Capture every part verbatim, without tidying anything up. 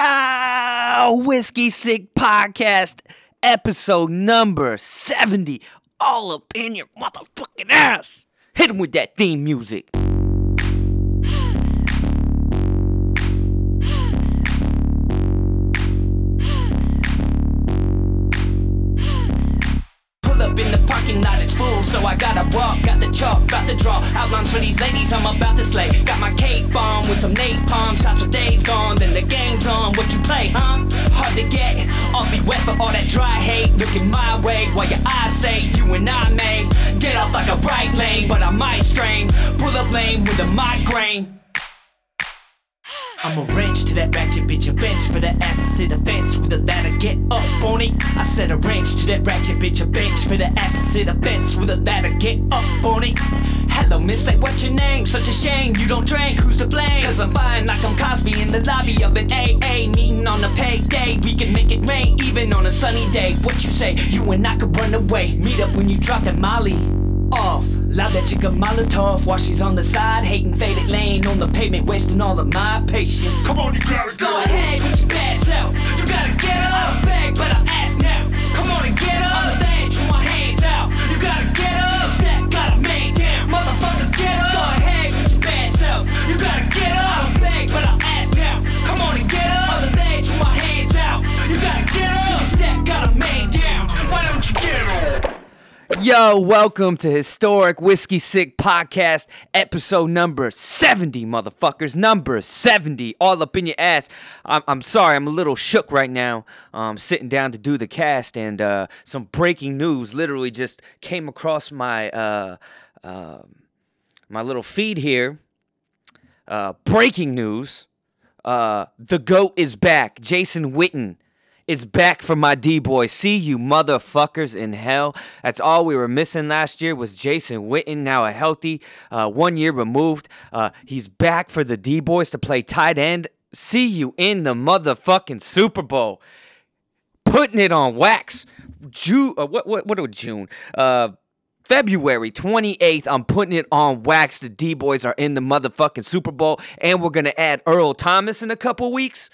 Yo, Whiskey Sick Podcast, episode number seventy, all up in your motherfucking ass. Hit him with that theme music. Not it's full, so I gotta walk, got the chalk, got the draw, outlines for these ladies I'm about to slay, got my cake bomb with some napalm, shots of days gone, then the game's on, what you play, huh? Hard to get, awfully wet for all that dry hate, looking my way, while your eyes say, you and I may, get off like a right lane, but I might strain, pull up lane with a migraine. I'm a wrench to that ratchet bitch, a bench for that ass to the fence with a ladder, get up on it. I said a wrench to that ratchet bitch, a bench for the ass to the fence with a ladder, get up on it. Hello miss, like what's your name? Such a shame you don't drink, who's to blame? Cause I'm buying like I'm Cosby in the lobby of an A A meeting on a payday. We can make it rain even on a sunny day. What you say? You and I could run away. Meet up when you drop that molly off. Loud that chick a Molotov while she's on the side, hating faded lane on the pavement, wasting all of my patience. Come on, you gotta go. Go ahead with your bad self. You gotta get up. Beg, but I ask now. Come on and get up. On the ledge with my hands out. You gotta get up. Step, got a man down. Motherfucker, get up. Go ahead with your bad self. You gotta get up. Beg, but I ask now. Come on and get up. On the ledge with my hands out. You gotta get up. Step, got a man down. Why don't you get up? Yo, welcome to Historic Whiskey Sick Podcast, episode number seventy, motherfuckers, number seventy, all up in your ass. I'm, I'm sorry, I'm a little shook right now, um, sitting down to do the cast, and uh, some breaking news literally just came across my, uh, uh, my little feed here. Uh, breaking news, uh, the GOAT is back, Jason Witten. It's back for my D-boy. See you motherfuckers in hell. That's all we were missing last year was Jason Witten, now a healthy uh, one year removed. Uh, he's back for the D-boys to play tight end. See you in the motherfucking Super Bowl. Putting it on wax. June, uh, what, what, what, June? Uh, February twenty-eighth, I'm putting it on wax. The D-boys are in the motherfucking Super Bowl, and we're going to add Earl Thomas in a couple weeks.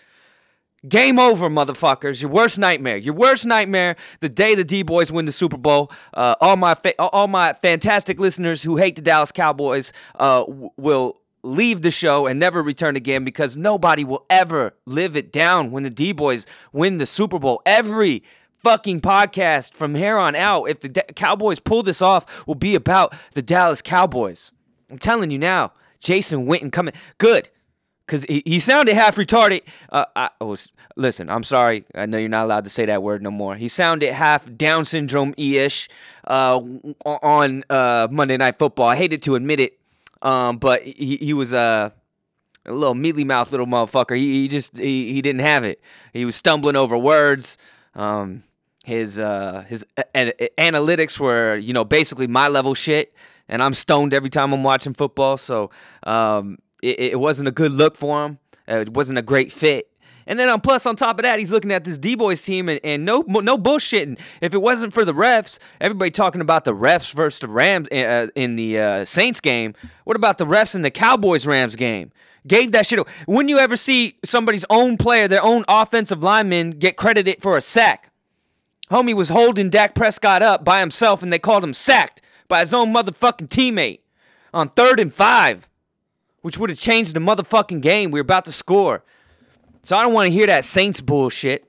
Game over, motherfuckers. Your worst nightmare. Your worst nightmare, the day the D-Boys win the Super Bowl. Uh, all my fa- all my fantastic listeners who hate the Dallas Cowboys uh, w- will leave the show and never return again because nobody will ever live it down when the D-Boys win the Super Bowl. Every fucking podcast from here on out, if the D- Cowboys pull this off, will be about the Dallas Cowboys. I'm telling you now, Jason Witten coming. Good. Because he, he sounded half retarded. Uh, I was, listen, I'm sorry. I know you're not allowed to say that word no more. He sounded half Down syndrome-ish uh, on uh, Monday Night Football. I hated to admit it, um, but he, he was uh, a little mealy-mouthed little motherfucker. He, he just he, he didn't have it. He was stumbling over words. Um, his uh, his a- a- analytics were, you know, basically my level shit, and I'm stoned every time I'm watching football. So. Um, It, it wasn't a good look for him. Uh, it wasn't a great fit. And then on plus, on top of that, he's looking at this D-Boys team and, and no no bullshitting. If it wasn't for the refs, everybody talking about the refs versus the Rams in, uh, in the uh, Saints game. What about the refs in the Cowboys-Rams game? Gave that shit away. Wouldn't you ever see somebody's own player, their own offensive lineman, get credited for a sack? Homie was holding Dak Prescott up by himself, and they called him sacked by his own motherfucking teammate on third and five. Which would have changed the motherfucking game. We were about to score. So I don't want to hear that Saints bullshit.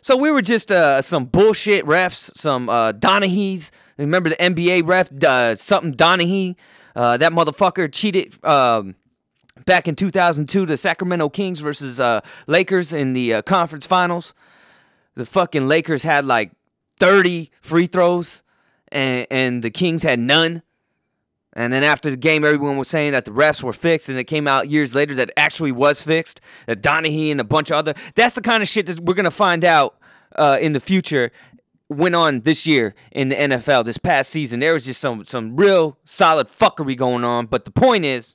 So we were just uh, some bullshit refs, some uh, Donahue's. Remember the N B A ref, uh, something Donahue? Uh, that motherfucker cheated um, back in two thousand two, the Sacramento Kings versus uh, Lakers in the uh, conference finals. The fucking Lakers had like thirty free throws, and, and the Kings had none. And then after the game, everyone was saying that the refs were fixed, and it came out years later that it actually was fixed. That Donahue and a bunch of other... That's the kind of shit that we're going to find out uh, in the future went on this year in the N F L, this past season. There was just some, some real solid fuckery going on. But the point is...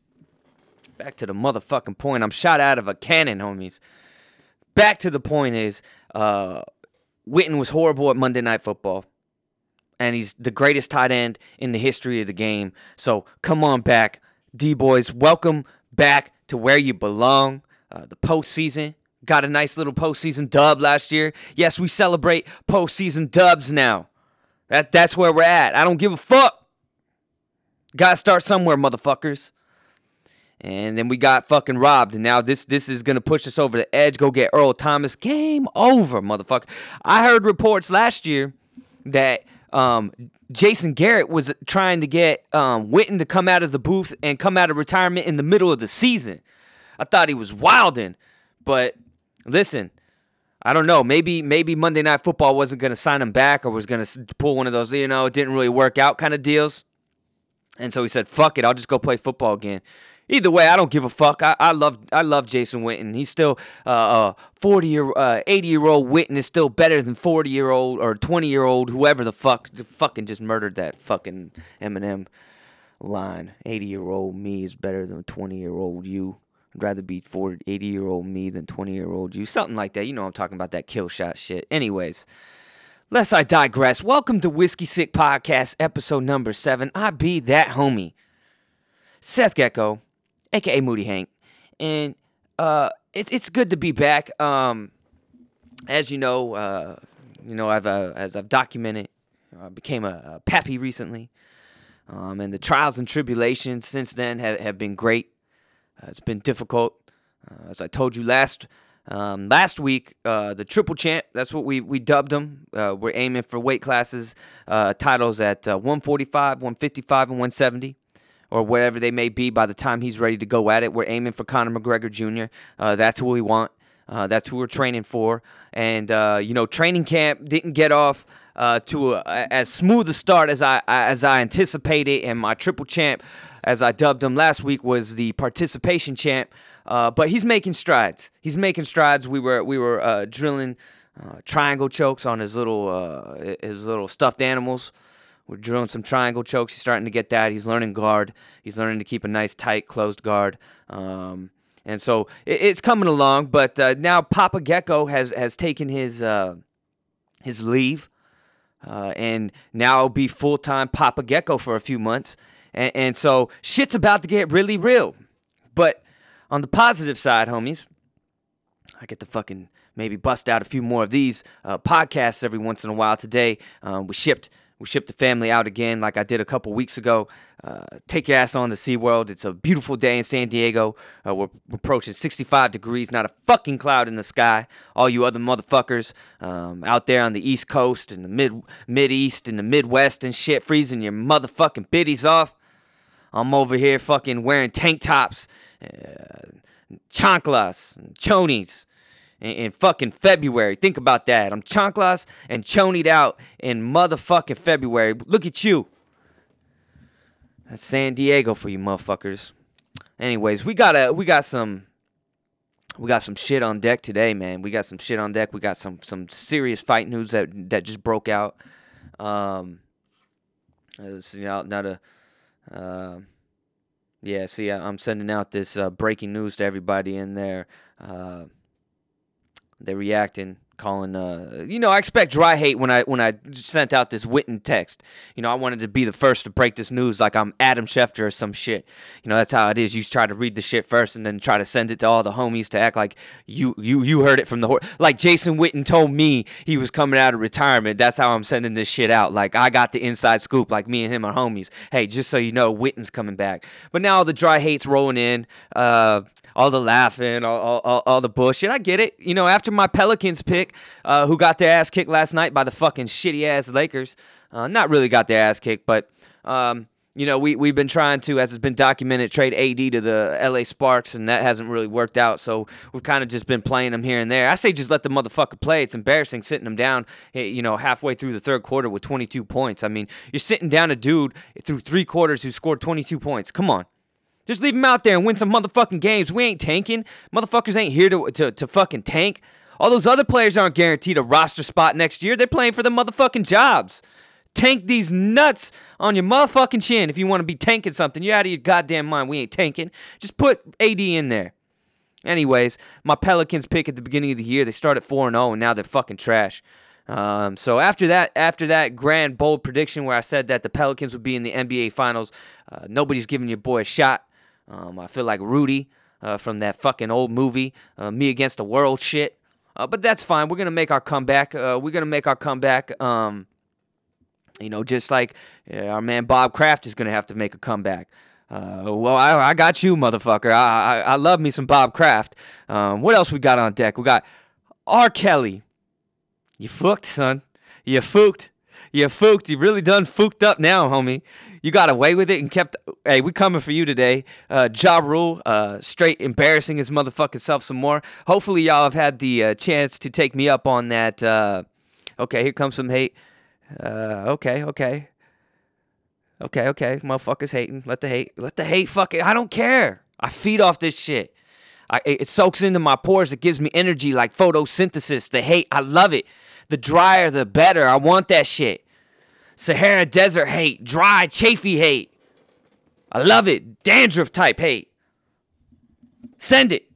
Back to the motherfucking point. I'm shot out of a cannon, homies. Back to the point is... Uh, Witten was horrible at Monday Night Football. And he's the greatest tight end in the history of the game. So come on back, D-Boys. Welcome back to where you belong. Uh, the postseason. Got a nice little postseason dub last year. Yes, we celebrate postseason dubs now. That That's where we're at. I don't give a fuck. Gotta start somewhere, motherfuckers. And then we got fucking robbed. And now this this is going to push us over the edge. Go get Earl Thomas. Game over, motherfucker. I heard reports last year that um, Jason Garrett was trying to get um, Witten to come out of the booth and come out of retirement in the middle of the season. I thought he was wilding. But listen, I don't know. Maybe maybe Monday Night Football wasn't going to sign him back or was going to pull one of those, you know, it didn't really work out kind of deals. And so he said, fuck it, I'll just go play football again. Either way, I don't give a fuck. I, I love I love Jason Witten. He's still uh, a forty year, uh, eighty year old Witten is still better than forty year old or twenty year old whoever the fuck fucking just murdered that fucking Eminem line. eighty year old me is better than twenty year old you. I'd rather be forty, eighty year old me than twenty year old you. Something like that. You know what I'm talking about, that kill shot shit. Anyways. Lest I digress, welcome to Whiskey Sick Podcast, episode number seven. I be that homie, Seth Gecko, a k a. Moody Hank. And uh, it, it's good to be back. Um, as you know, uh, you know I've uh, as I've documented, I became a, a pappy recently. Um, and the trials and tribulations since then have, have been great. Uh, it's been difficult. Uh, as I told you last Um, last week, uh, the Triple Champ, that's what we, we dubbed him. Uh, we're aiming for weight classes, uh, titles at uh, one forty-five, one fifty-five, and one seventy, or whatever they may be by the time he's ready to go at it. We're aiming for Conor McGregor Junior Uh, that's who we want. Uh, that's who we're training for. And, uh, you know, training camp didn't get off uh, to a, a, as smooth a start as I as I anticipated. And my Triple Champ, as I dubbed him last week, was the participation champ. Uh, but he's making strides. He's making strides. We were we were uh, drilling uh, triangle chokes on his little uh, his little stuffed animals. We're drilling some triangle chokes. He's starting to get that. He's learning guard. He's learning to keep a nice tight closed guard. Um, and so it, it's coming along. But uh, now Papa Gecko has has taken his uh, his leave, uh, and now I'll be full time Papa Gecko for a few months. And, and so shit's about to get really real. But on the positive side, homies, I get to fucking maybe bust out a few more of these uh, podcasts every once in a while. Today, um, we shipped we shipped the family out again like I did a couple weeks ago. Uh, take your ass on to SeaWorld. It's a beautiful day in San Diego. Uh, we're, we're approaching sixty-five degrees, not a fucking cloud in the sky. All you other motherfuckers um, out there on the East Coast and the mid mid-east and the Midwest and shit, freezing your motherfucking bitties off. I'm over here fucking wearing tank tops, Uh, chanclas, and chonies in, in fucking February. Think about that. I'm chanclas and chonied out in motherfucking February. Look at you. That's San Diego for you motherfuckers. Anyways, we got a we got some we got some shit on deck today, man. We got some shit on deck. We got some some serious fight news that that just broke out. Um, see out not a. Uh, Yeah, see, I'm sending out this uh, breaking news to everybody in there. Uh, they're reacting, calling. Uh, you know, I expect dry hate when I when I sent out this Witten text. You know, I wanted to be the first to break this news, like I'm Adam Schefter or some shit. You know, that's how it is. You try to read the shit first, and then try to send it to all the homies to act like you you you heard it from the horse. Like Jason Witten told me he was coming out of retirement. That's how I'm sending this shit out. Like I got the inside scoop. Like me and him are homies. Hey, just so you know, Witten's coming back. But now all the dry hate's rolling in. Uh, all the laughing, all, all, all, all the bullshit. I get it. You know, after my Pelicans pick, uh, who got their ass kicked last night by the fucking shitty-ass Lakers. Uh, not really got their ass kicked, but, um, you know, we, we've been trying to, as it's been documented, trade A D to the L A Sparks, and that hasn't really worked out, so we've kind of just been playing them here and there. I say just let the motherfucker play. It's embarrassing sitting him down, you know, halfway through the third quarter with twenty-two points. I mean, you're sitting down a dude through three quarters who scored twenty-two points. Come on. Just leave him out there and win some motherfucking games. We ain't tanking. Motherfuckers ain't here to, to, to fucking tank. All those other players aren't guaranteed a roster spot next year. They're playing for the motherfucking jobs. Tank these nuts on your motherfucking chin if you want to be tanking something. You're out of your goddamn mind. We ain't tanking. Just put A D in there. Anyways, my Pelicans pick at the beginning of the year, they started four and oh, and now they're fucking trash. Um, so after that, after that grand bold prediction where I said that the Pelicans would be in the N B A Finals, uh, nobody's giving your boy a shot. Um, I feel like Rudy uh, from that fucking old movie, uh, Me Against the World shit. Uh, but that's fine. We're going to make our comeback. Uh, we're going to make our comeback. Um, you know, just like yeah, our man Bob Kraft is going to have to make a comeback. Uh, well, I, I got you, motherfucker. I, I, I love me some Bob Kraft. Um, what else we got on deck? We got R. Kelly. You fucked, son. You fucked. You fucked. You really done fucked up now, homie. You got away with it and kept... Hey, we coming for you today. Uh, Ja Rule, uh, straight embarrassing his motherfucking self some more. Hopefully y'all have had the uh, chance to take me up on that. Uh, okay, here comes some hate. Uh, okay, okay. Okay, okay. Motherfuckers hating. Let the hate. Let the hate fucking... I don't care. I feed off this shit. I, it soaks into my pores. It gives me energy like photosynthesis. The hate, I love it. The drier, the better. I want that shit. Sahara Desert hate. Dry, chafy hate. I love it. Dandruff type hate. Send it.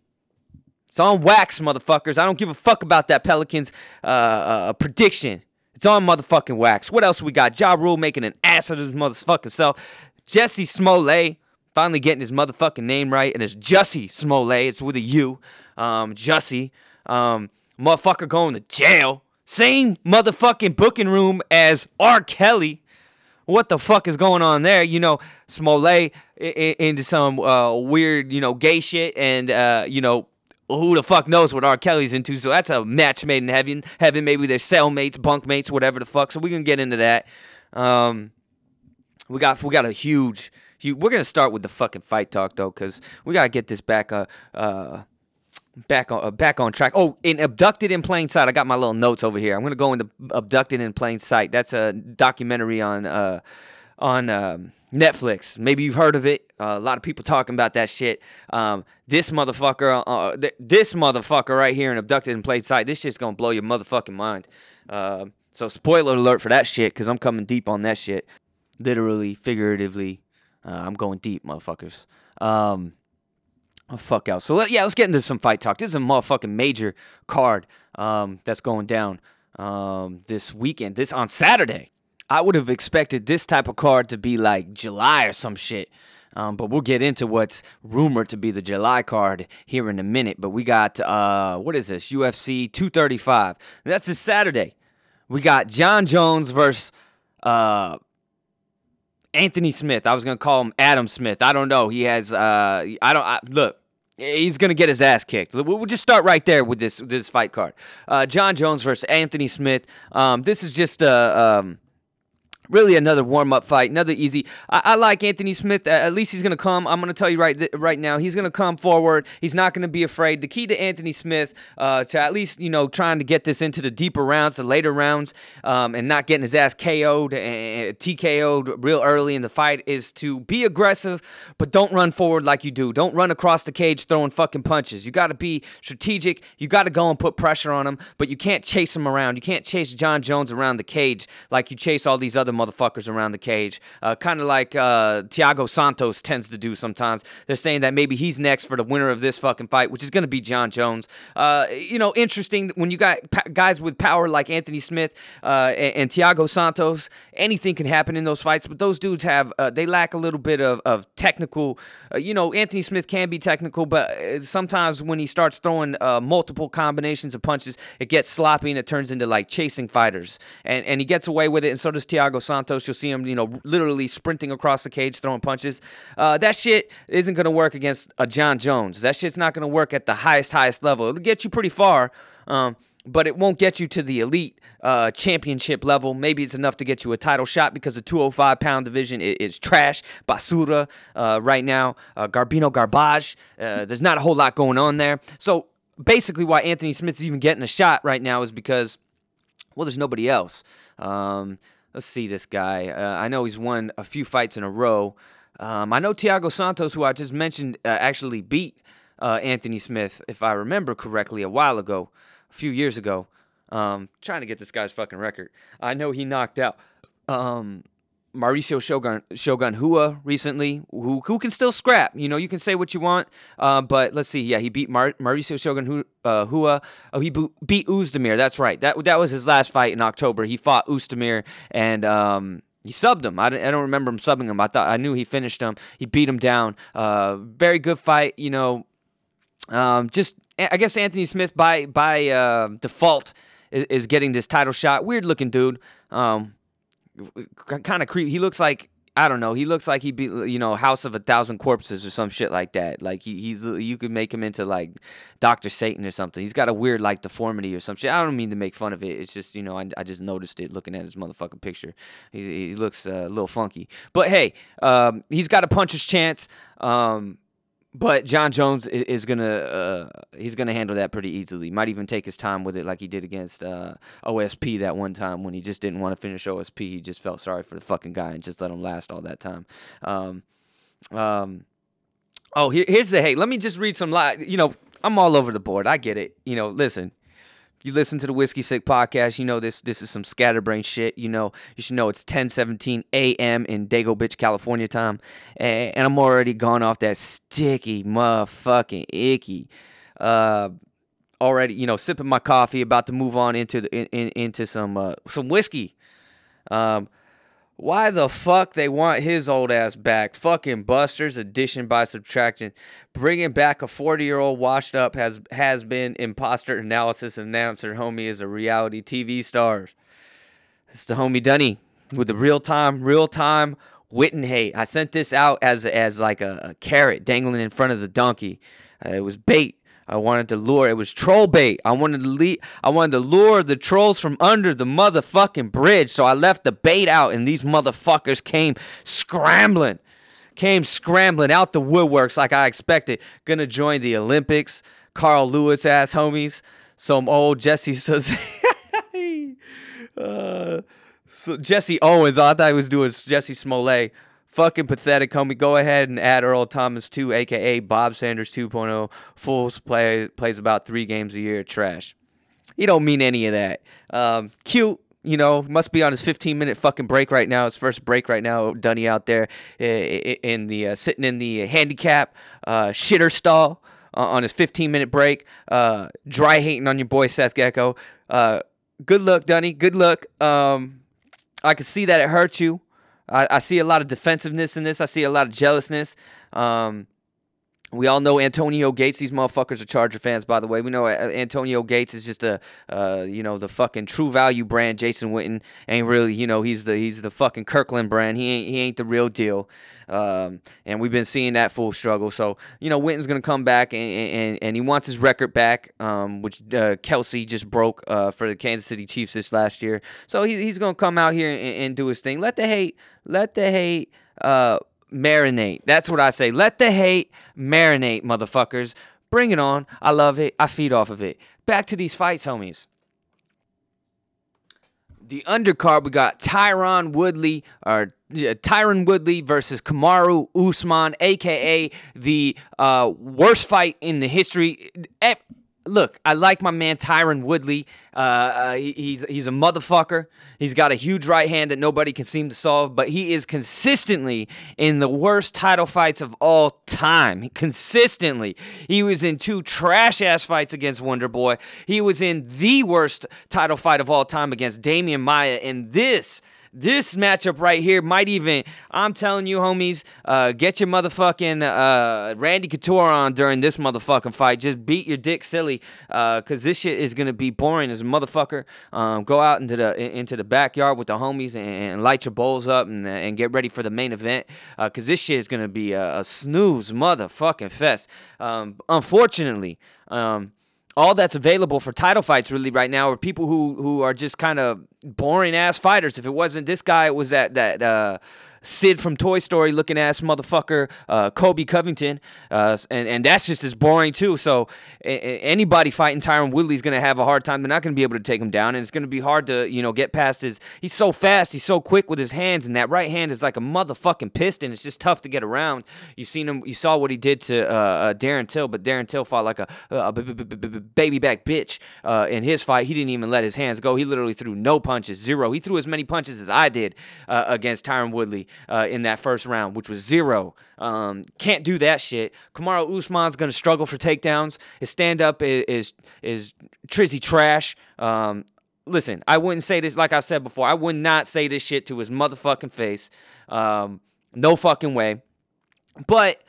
It's on wax, motherfuckers. I don't give a fuck about that Pelicans uh, uh, prediction. It's on motherfucking wax. What else we got? Ja Rule making an ass out of his motherfucking self. Jussie Smollett finally getting his motherfucking name right. And it's Jussie Smollett. It's with a U. Um, Jussie. Um, motherfucker going to jail. Same motherfucking booking room as R. Kelly. What the fuck is going on there? You know, Smollett I- I- into some uh, weird, you know, gay shit. And, uh, you know, who the fuck knows what R. Kelly's into. So that's a match made in heaven. Heaven, maybe they're cellmates, bunkmates, whatever the fuck. So we can get into that. Um, we got we got a huge, huge... We're going to start with the fucking fight talk, though, because we got to get this back uh, uh Back on uh, back on track. Oh, in Abducted in Plain Sight. I got my little notes over here. I'm going to go into Abducted in Plain Sight. That's a documentary on uh, on um, Netflix. Maybe you've heard of it. Uh, a lot of people talking about that shit. Um, this motherfucker, uh, th- this motherfucker right here in Abducted in Plain Sight, this shit's going to blow your motherfucking mind. Uh, so spoiler alert for that shit, because I'm coming deep on that shit. Literally, figuratively, uh, I'm going deep, motherfuckers. Um... Oh, fuck out. So, let, yeah, let's get into some fight talk. This is a motherfucking major card um, that's going down um, this weekend. This on Saturday. I would have expected this type of card to be like July or some shit. Um, but we'll get into what's rumored to be the July card here in a minute. But we got, uh, what is this? U F C two thirty-five. That's this Saturday. We got Jon Jones versus... Uh, Anthony Smith. I was going to call him Adam Smith. I don't know. He has, uh, I don't, I, look, he's going to get his ass kicked. We'll just start right there with this this fight card. Uh, Jon Jones versus Anthony Smith. Um, this is just uh, um, really another warm-up fight, another easy. I, I like Anthony Smith. At least he's going to come. I'm going to tell you right th- right now, he's going to come forward. He's not going to be afraid. The key to Anthony Smith, uh, to at least, you know, trying to get this into the deeper rounds, the later rounds, um, and not getting his ass K O'd and T K O'd real early in the fight is to be aggressive, but don't run forward like you do. Don't run across the cage throwing fucking punches. You got to be strategic. You got to go and put pressure on him, but you can't chase him around. You can't chase Jon Jones around the cage like you chase all these other motherfuckers around the cage, uh, kind of like uh, Thiago Santos tends to do sometimes. They're saying that maybe he's next for the winner of this fucking fight, which is going to be Jon Jones. Uh, you know, interesting, when you got pa- guys with power like Anthony Smith uh, and, and Thiago Santos, anything can happen in those fights, but those dudes have, uh, they lack a little bit of, of technical, uh, you know, Anthony Smith can be technical, but sometimes when he starts throwing uh, multiple combinations of punches, it gets sloppy and it turns into like chasing fighters, and, and he gets away with it, and so does Thiago Santos. You'll see him, you know, literally sprinting across the cage, throwing punches. Uh, that shit isn't going to work against a Jon Jones. That shit's not going to work at the highest, highest level. It'll get you pretty far, um, but it won't get you to the elite uh, championship level. Maybe it's enough to get you a title shot because the two oh five pound division is, is trash, basura uh, right now, uh, Garbino garbage. Uh, there's not a whole lot going on there. So basically why Anthony Smith's even getting a shot right now is because, well, there's nobody else. Um... Let's see this guy. Uh, I know he's won a few fights in a row. Um, I know Thiago Santos, who I just mentioned, uh, actually beat uh, Anthony Smith, if I remember correctly, a while ago, a few years ago. Um, trying to get this guy's fucking record. I know he knocked out um, Mauricio Shogun Shogun Rua recently, who who can still scrap. You know, you can say what you want, uh, but let's see. Yeah, he beat Mar- Mauricio Shogun Rua. Uh, Hua, oh, he bo- beat Uzdemir. That's right. That that was his last fight in October. He fought Uzdemir and um, he subbed him. I don't, I don't remember him subbing him. I thought I knew he finished him. He beat him down. Uh, very good fight. You know, Um, just, I guess Anthony Smith by by uh, default is, is getting this title shot. Weird looking dude. Um, kind of creepy. He looks like, I don't know. He looks like he'd be, you know, House of a Thousand Corpses or some shit like that. Like, he, he's, you could make him into, like, Doctor Satan or something. He's got a weird, like, deformity or some shit. I don't mean to make fun of it. It's just, you know, I, I just noticed it looking at his motherfucking picture. He, he looks uh, a little funky. But, hey, um, he's got a puncher's chance. Um, but Jon Jones is, is going to, uh, he's going to handle that pretty easily. Might even take his time with it like he did against uh, O S P that one time when he just didn't want to finish O S P. He just felt sorry for the fucking guy and just let him last all that time. Um, um, oh, here, here's the, hey, let me just read some, li- you know, I'm all over the board. I get it. You know, listen. You listen to the Whiskey Sick podcast, you know this this is some scatterbrain shit. You know, you should know it's ten seventeen a.m. in Dago Bitch, California time. And, and I'm already gone off that sticky motherfucking icky. Uh, already, you know, sipping my coffee, about to move on into the in, in, into some uh, some whiskey. Um, why the fuck they want his old ass back? Fucking Buster's addition by subtraction. Bringing back a forty-year-old washed up has has been imposter analysis announcer. Homie is a reality T V star. It's the homie Dunny with the real-time, real-time Witten hate. I sent this out as, as like a, a carrot dangling in front of the donkey. Uh, it was bait. I wanted to lure. It was troll bait. I wanted to le- I wanted to lure the trolls from under the motherfucking bridge. So I left the bait out, and these motherfuckers came scrambling, came scrambling out the woodworks like I expected. Gonna join the Olympics, Carl Lewis ass homies, some old Jesse. So, uh, so Jesse Owens. I thought he was doing Jussie Smollett. Fucking pathetic, homie. Go ahead and add Earl Thomas too, a k a. Bob Sanders two point oh. Fools play, plays about three games a year. Trash. He don't mean any of that. Um, cute, you know, must be on his fifteen-minute fucking break right now, his first break right now. Dunny out there in the uh, sitting in the handicap uh, shitter stall on his fifteen-minute break. Uh, dry hating on your boy Seth Gecko. Uh, good luck, Dunny. Good luck. Um, I can see that it hurt you. I, I see a lot of defensiveness in this. I see a lot of jealousness. Um, we all know Antonio Gates. These motherfuckers are Charger fans, by the way. We know Antonio Gates is just a, uh, you know, the fucking True Value brand. Jason Witten ain't really, you know, he's the he's the fucking Kirkland brand. He ain't he ain't the real deal. Um, and we've been seeing that full struggle. So you know, Witten's gonna come back and and, and he wants his record back, um, which uh, Kelsey just broke uh, for the Kansas City Chiefs this last year. So he, he's gonna come out here and, and do his thing. Let the hate. Let the hate uh, marinate. That's what I say. Let the hate marinate, motherfuckers. Bring it on. I love it. I feed off of it. Back to these fights, homies. The undercard, we got Tyron Woodley, or yeah, Tyron Woodley versus Kamaru Usman, a k a the uh, worst fight in the history. Look, I like my man Tyron Woodley. Uh, uh, he, he's he's a motherfucker. He's got a huge right hand that nobody can seem to solve, but he is consistently in the worst title fights of all time. Consistently. He was in two trash-ass fights against Wonder Boy. He was in the worst title fight of all time against Damian Maia, and this... This matchup right here might even, I'm telling you, homies, uh, get your motherfucking uh, Randy Couture on during this motherfucking fight. Just beat your dick silly, because uh, this shit is going to be boring as a motherfucker. Um, go out into the into the backyard with the homies and, and light your bowls up and, and get ready for the main event, because uh, this shit is going to be a, a snooze motherfucking fest. Um, unfortunately, um, all that's available for title fights really right now are people who, who are just kind of boring-ass fighters. If it wasn't this guy, it was that that uh, Sid from Toy Story looking-ass motherfucker, uh, Kobe Covington, uh, and, and that's just as boring too. So a- a- anybody fighting Tyron Woodley is going to have a hard time. They're not going to be able to take him down, and it's going to be hard to, you know, get past his – he's so fast. He's so quick with his hands, and that right hand is like a motherfucking piston. It's just tough to get around. You seen him – you saw what he did to uh, uh, Darren Till, but Darren Till fought like a, a b- b- b- b- baby back bitch uh, in his fight. He didn't even let his hands go. He literally threw no punches, zero. He threw as many punches as I did uh, against Tyron Woodley uh, in that first round, which was zero. Um, can't do that shit. Kamaru Usman's going to struggle for takedowns. His stand-up is is, is trizzy trash. Um, listen, I wouldn't say this, like I said before, I would not say this shit to his motherfucking face. Um, no fucking way. But...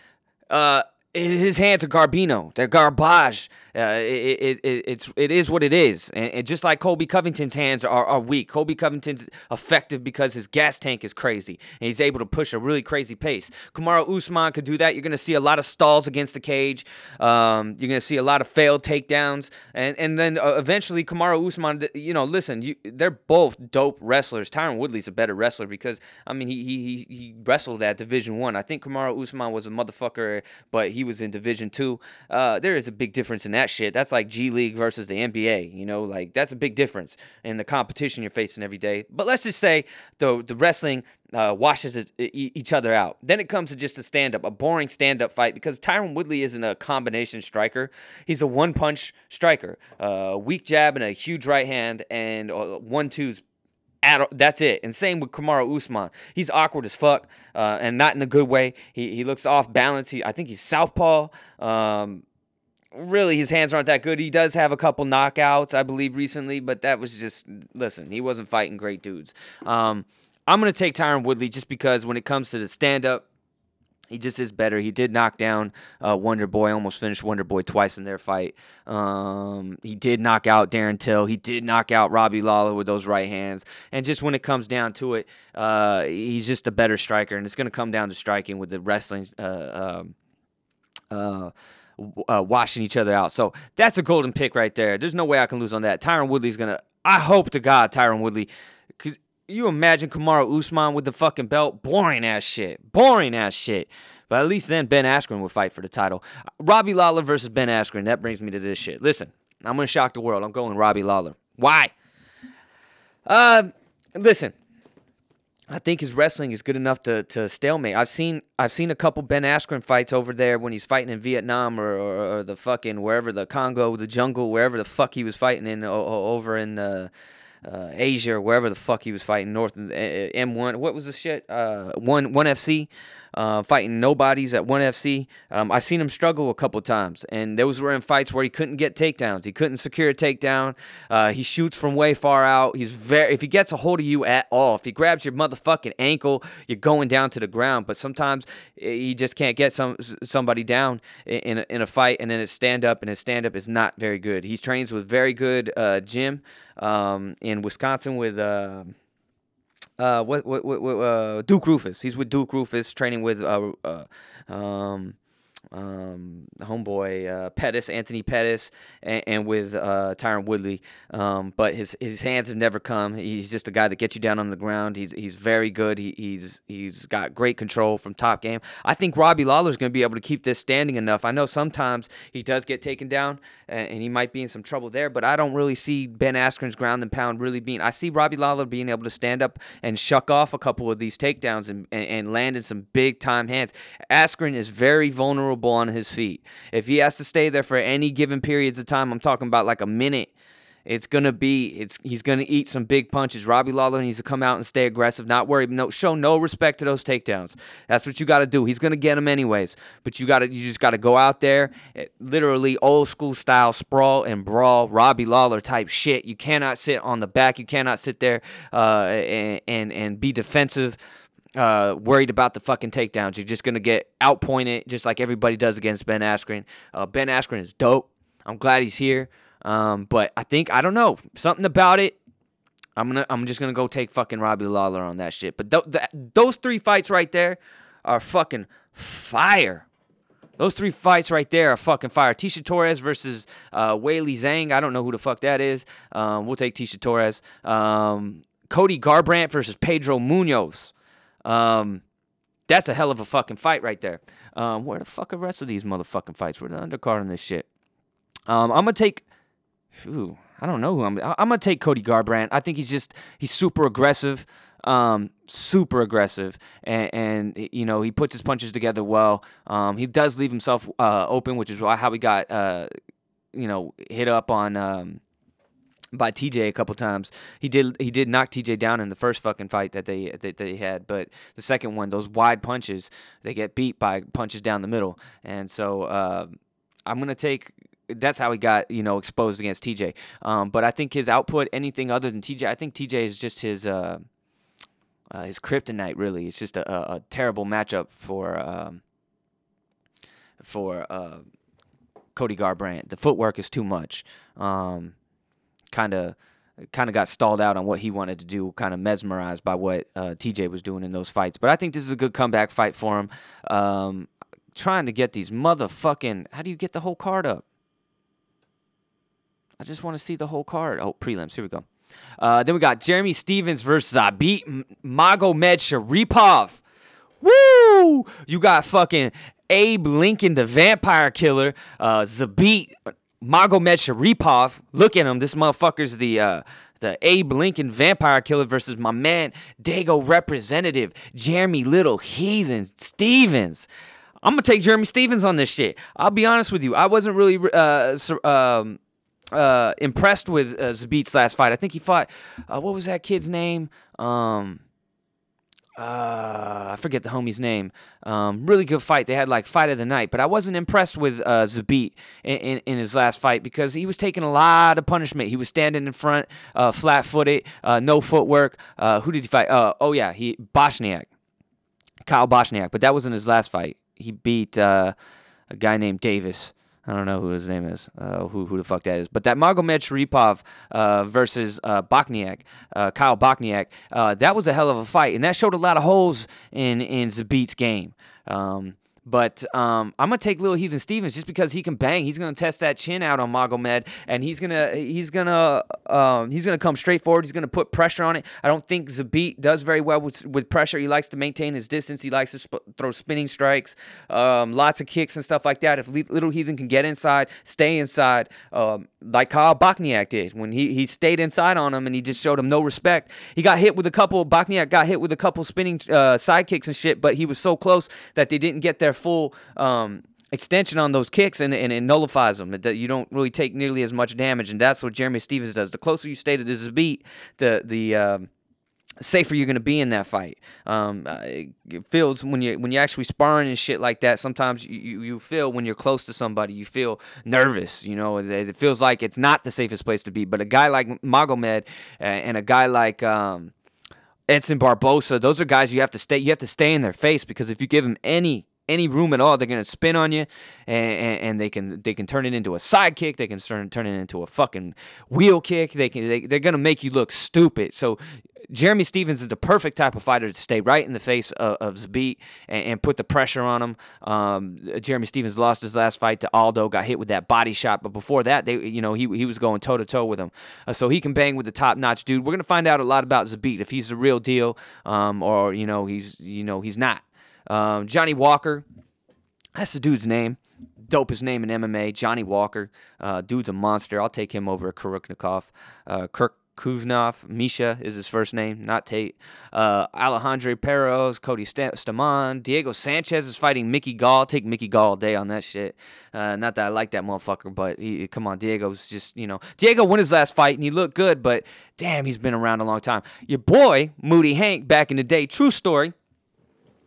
Uh, his hands are Garbino. They're garbage. Uh, it, it, it, it's, it is what it is. And, and just like Colby Covington's hands are, are weak, Colby Covington's effective because his gas tank is crazy, and he's able to push a really crazy pace. Kamaru Usman could do that. You're going to see a lot of stalls against the cage. Um, you're going to see a lot of failed takedowns. And and then uh, eventually Kamaru Usman, you know, listen, you, they're both dope wrestlers. Tyron Woodley's a better wrestler because, I mean, he he he wrestled at Division One. I. I think Kamaru Usman was a motherfucker, but he He was in Division Two. Uh, there is a big difference in that shit. That's like G League versus the N B A. You know, like that's a big difference in the competition you're facing every day. But let's just say the the wrestling uh, washes it, it, each other out. Then it comes to just a stand up, a boring stand up fight because Tyron Woodley isn't a combination striker. He's a one punch striker, uh, weak jab and a huge right hand, and uh, one twos. At, that's it. And same with Kamaru Usman. He's awkward as fuck, uh, and not in a good way. He he looks off balance. He I think he's southpaw. Um, really, his hands aren't that good. He does have a couple knockouts, I believe, recently, but that was just listen. He wasn't fighting great dudes. Um, I'm gonna take Tyron Woodley just because when it comes to the stand up, he just is better. He did knock down uh, Wonder Boy, almost finished Wonder Boy twice in their fight. Um, he did knock out Darren Till. He did knock out Robbie Lawler with those right hands. And just when it comes down to it, uh, he's just a better striker. And it's going to come down to striking with the wrestling uh, uh, uh, uh, washing each other out. So that's a golden pick right there. There's no way I can lose on that. Tyron Woodley's going to – I hope to God Tyron Woodley – because you imagine Kamaru Usman with the fucking belt? Boring ass shit. Boring ass shit. But at least then Ben Askren would fight for the title. Robbie Lawler versus Ben Askren. That brings me to this shit. Listen, I'm going to shock the world. I'm going Robbie Lawler. Why? Uh, listen. I think his wrestling is good enough to to stalemate. I've seen I've seen a couple Ben Askren fights over there when he's fighting in Vietnam or, or, or the fucking wherever, the Congo, the jungle, wherever the fuck he was fighting in over in the... Uh, Asia or wherever the fuck he was fighting, North uh, M one, what was the shit? Uh, one one F C, uh, fighting nobodies at one F C. Um, I seen him struggle a couple times, and those were in fights where he couldn't get takedowns. He couldn't secure a takedown. Uh, he shoots from way far out. He's very. If he gets a hold of you at all, if he grabs your motherfucking ankle, you're going down to the ground. But sometimes he just can't get some somebody down in a, in a fight, and then his stand up, and his stand up is not very good. He trains with very good uh, gym. Um, in Wisconsin with uh, uh, what, what, what, uh, Duke Rufus. He's with Duke Rufus, training with uh, uh, um, um, homeboy uh, Pettis, Anthony Pettis, and, and with uh, Tyron Woodley. Um, but his his hands have never come. He's just a guy that gets you down on the ground. He's he's very good. He, he's he's got great control from top game. I think Robbie Lawler's going to be able to keep this standing enough. I know sometimes he does get taken down, and, and he might be in some trouble there. But I don't really see Ben Askren's ground and pound really being. I see Robbie Lawler being able to stand up and shuck off a couple of these takedowns and and, and landing some big time hands. Askren is very vulnerable on his feet. If he has to stay there for any given periods of time, I'm talking about like a minute, it's going to be, it's he's going to eat some big punches. Robbie Lawler needs to come out and stay aggressive, not worry, no, show no respect to those takedowns. That's what you got to do. He's going to get them anyways, but you got to, you just got to go out there, literally old school style sprawl and brawl, Robbie Lawler type shit. You cannot sit on the back. You cannot sit there uh, and, and, and be defensive. Uh, worried about the fucking takedowns. You're just going to get outpointed just like everybody does against Ben Askren. Uh, Ben Askren is dope. I'm glad he's here. Um, but I think, I don't know, something about it. I'm gonna, I'm just going to go take fucking Robbie Lawler on that shit. But th- th- those three fights right there are fucking fire. Those three fights right there are fucking fire. Tisha Torres versus uh, Weili Zhang. I don't know who the fuck that is. Um, we'll take Tisha Torres. Um, Cody Garbrandt versus Pedro Munoz. Um, that's a hell of a fucking fight right there. Um, where the fuck are the rest of these motherfucking fights? We're the undercard on this shit. Um, I'm gonna take. Ooh, I don't know who I'm. I'm gonna take Cody Garbrandt. I think he's just he's super aggressive. Um, super aggressive, and, and you know he puts his punches together well. Um, he does leave himself uh open, which is how he got uh, you know, hit up on um. by T J a couple times. He did he did knock T J down in the first fucking fight that they that they had, but the second one, those wide punches, they get beat by punches down the middle. And so uh, I'm going to take that's how he got, you know, exposed against T J. Um, but I think his output, anything other than T J, I think T J is just his uh, uh, his kryptonite, really. It's just a, a terrible matchup for um, for uh, Cody Garbrandt. The footwork is too much. Um, kind of kind of got stalled out on what he wanted to do, kind of mesmerized by what uh, T J was doing in those fights. But I think this is a good comeback fight for him. Um, trying to get these motherfucking... How do you get the whole card up? I just want to see the whole card. Oh, prelims. Here we go. Uh, then we got Jeremy Stevens versus Zabit Magomedsharipov. Woo! You got fucking Abe Lincoln, the vampire killer, uh, Zabit Magomedsharipov. Look at him. This motherfucker's the uh, the Abe Lincoln vampire killer versus my man, Dago representative, Jeremy Little Heathen Stevens. I'm going to take Jeremy Stevens on this shit. I'll be honest with you. I wasn't really... Uh, um, Uh, impressed with uh, Zabit's last fight. I think he fought, uh, what was that kid's name? Um, uh, I forget the homie's name. Um, really good fight. They had like fight of the night, but I wasn't impressed with uh, Zabit in, in, in his last fight because he was taking a lot of punishment. He was standing in front, uh, flat-footed, uh, no footwork. Uh, who did he fight? Uh, oh yeah, he Bochniak, Kyle Bochniak. But that wasn't his last fight. He beat uh, a guy named Davis. I don't know who his name is, uh, who who the fuck that is. But that Magomedsharipov uh, versus uh, Bochniak, uh, Kyle Bochniak, uh, that was a hell of a fight. And that showed a lot of holes in, in Zabit's game. Um, but um, I'm going to take Lil Heathen Stevens just because he can bang. He's going to test that chin out on Magomed, and he's going to he's gonna, um, he's gonna come straight forward. He's going to put pressure on it. I don't think Zabit does very well with, with pressure. He likes to maintain his distance. He likes to sp- throw spinning strikes, um, lots of kicks and stuff like that. If Le- Little Heathen can get inside, stay inside, um, like Kyle Bochniak did when he, he stayed inside on him and he just showed him no respect. He got hit with a couple, Bochniak got hit with a couple spinning uh, side kicks and shit, but he was so close that they didn't get their full um, extension on those kicks, and, and it nullifies them. It, you don't really take nearly as much damage, and that's what Jeremy Stevens does. The closer you stay to this beat, the the um, safer you're going to be in that fight. Um, it feels when you when you're actually sparring and shit like that. Sometimes you, you, you feel when you're close to somebody, you feel nervous. You know, it, it feels like it's not the safest place to be. But a guy like Magomed and a guy like um, Edson Barboza, those are guys you have to stay. You have to stay in their face because if you give them any any room at all, they're gonna spin on you, and, and, and they can they can turn it into a sidekick. They can turn turn it into a fucking wheel kick. They can they, they're gonna make you look stupid. So Jeremy Stevens is the perfect type of fighter to stay right in the face of, of Zabit and, and put the pressure on him. Um, Jeremy Stevens lost his last fight to Aldo, got hit with that body shot, but before that, they you know he he was going toe to toe with him, uh, so he can bang with the top notch dude. We're gonna find out a lot about Zabit if he's the real deal, um, or you know he's you know he's not. Um, Johnny Walker, that's the dude's name, dopest name in M M A, Johnny Walker, uh, dude's a monster. I'll take him over Kirknikov, uh, Kirk Kuvnov, Misha is his first name, not Tate, uh, Alejandro Peros, Cody Staman, Diego Sanchez is fighting Mickey Gall. I'll take Mickey Gall all day on that shit, uh, not that I like that motherfucker, but he, come on, Diego's just, you know, Diego won his last fight and he looked good, but damn, he's been around a long time. Your boy, Moody Hank, back in the day, true story.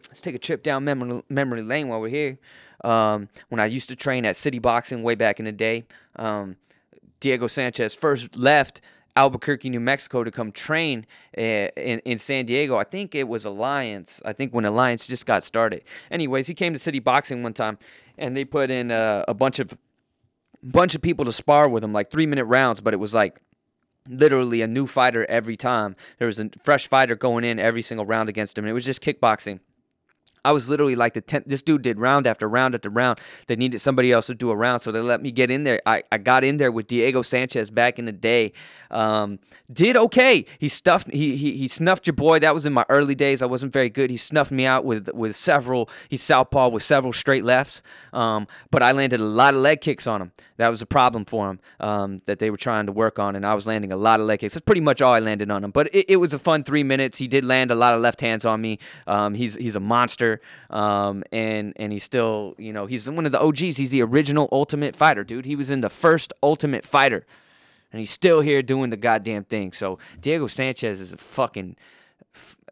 Let's take a trip down memory, memory lane while we're here. Um, when I used to train at City Boxing way back in the day, um, Diego Sanchez first left Albuquerque, New Mexico to come train uh, in, in San Diego. I think it was Alliance. I think when Alliance just got started. Anyways, he came to City Boxing one time, and they put in uh, a bunch of bunch of people to spar with him, like three-minute rounds, but it was like literally a new fighter every time. There was a fresh fighter going in every single round against him, and it was just kickboxing. I was literally like the tenth. This dude did round after round after round. They needed somebody else to do a round, so they let me get in there. I, I got in there with Diego Sanchez back in the day. Um, did okay. He stuffed. He, he he snuffed your boy. That was in my early days. I wasn't very good. He snuffed me out with with several. He southpaw with several straight lefts. Um, but I landed a lot of leg kicks on him. That was a problem for him. Um, that they were trying to work on, and I was landing a lot of leg kicks. That's pretty much all I landed on him. But it, it was a fun three minutes. He did land a lot of left hands on me. Um, he's he's a monster. Um, and and he's still, you know, he's one of the O Gs. He's the original Ultimate Fighter, dude. He was in the first Ultimate Fighter, and he's still here doing the goddamn thing. So Diego Sanchez is a fucking...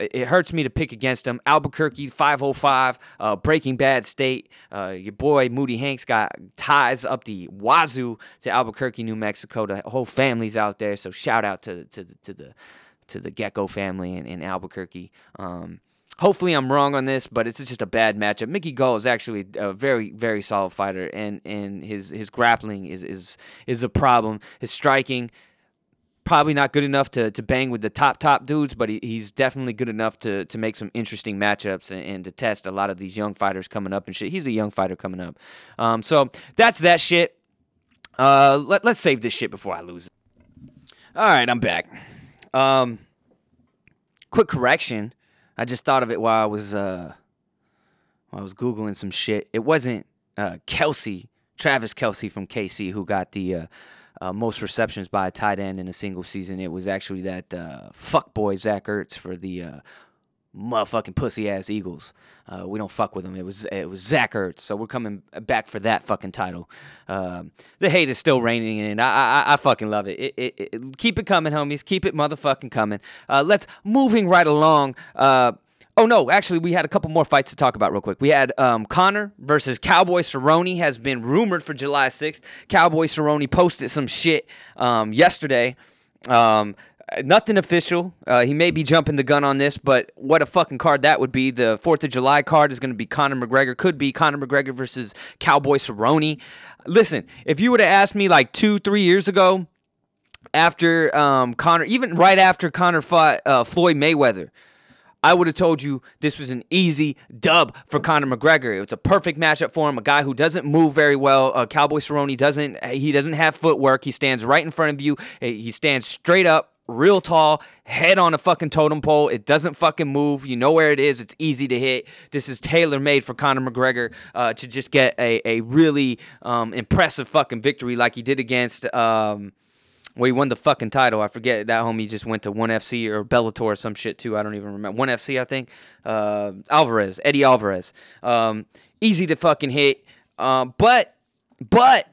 It hurts me to pick against him. Albuquerque, five oh five, uh, Breaking Bad State. Uh, your boy Moody Hanks got ties up the wazoo to Albuquerque, New Mexico. The whole family's out there. So shout out to to, to the to the Gecko family in, in Albuquerque. Um, Hopefully I'm wrong on this, but it's just a bad matchup. Mickey Gall is actually a very, very solid fighter, and, and his his grappling is, is is a problem. His striking, probably not good enough to, to bang with the top, top dudes, but he, he's definitely good enough to, to make some interesting matchups and, and to test a lot of these young fighters coming up and shit. He's a young fighter coming up. Um, so that's that shit. Uh, let, let's save this shit before I lose it. All right, I'm back. Um, quick correction. I just thought of it while I was uh, while I was Googling some shit. It wasn't uh, Kelsey, Travis Kelsey from K C, who got the uh, uh, most receptions by a tight end in a single season. It was actually that uh, fuckboy Zach Ertz for the uh, motherfucking pussy-ass Eagles. Uh, we don't fuck with him. It was it was Zach Ertz, so we're coming back for that fucking title. Um, the hate is still raining in. I I, I fucking love it. It, it, it. Keep it coming, homies. Keep it motherfucking coming. Uh, let's, moving right along. Uh, oh, no, actually, we had a couple more fights to talk about real quick. We had um, Conor versus Cowboy Cerrone has been rumored for July sixth. Cowboy Cerrone posted some shit um, yesterday. Um Nothing official. Uh, he may be jumping the gun on this, but what a fucking card that would be. The fourth of July card is going to be Conor McGregor. Could be Conor McGregor versus Cowboy Cerrone. Listen, if you would have asked me like two, three years ago, after um, Conor, even right after Conor fought uh, Floyd Mayweather, I would have told you this was an easy dub for Conor McGregor. It was a perfect matchup for him, a guy who doesn't move very well. Uh, Cowboy Cerrone doesn't, he doesn't have footwork. He stands right in front of you. He stands straight up. Real tall, head on a fucking totem pole. It doesn't fucking move. You know where it is. It's easy to hit. This is tailor-made for Conor McGregor uh, to just get a, a really um, impressive fucking victory like he did against... Um, well, he won the fucking title. I forget. That homie just went to ONE F C or Bellator or some shit, too. I don't even remember. ONE F C, I think. Uh, Alvarez. Eddie Alvarez. Um, easy to fucking hit. Uh, but, but,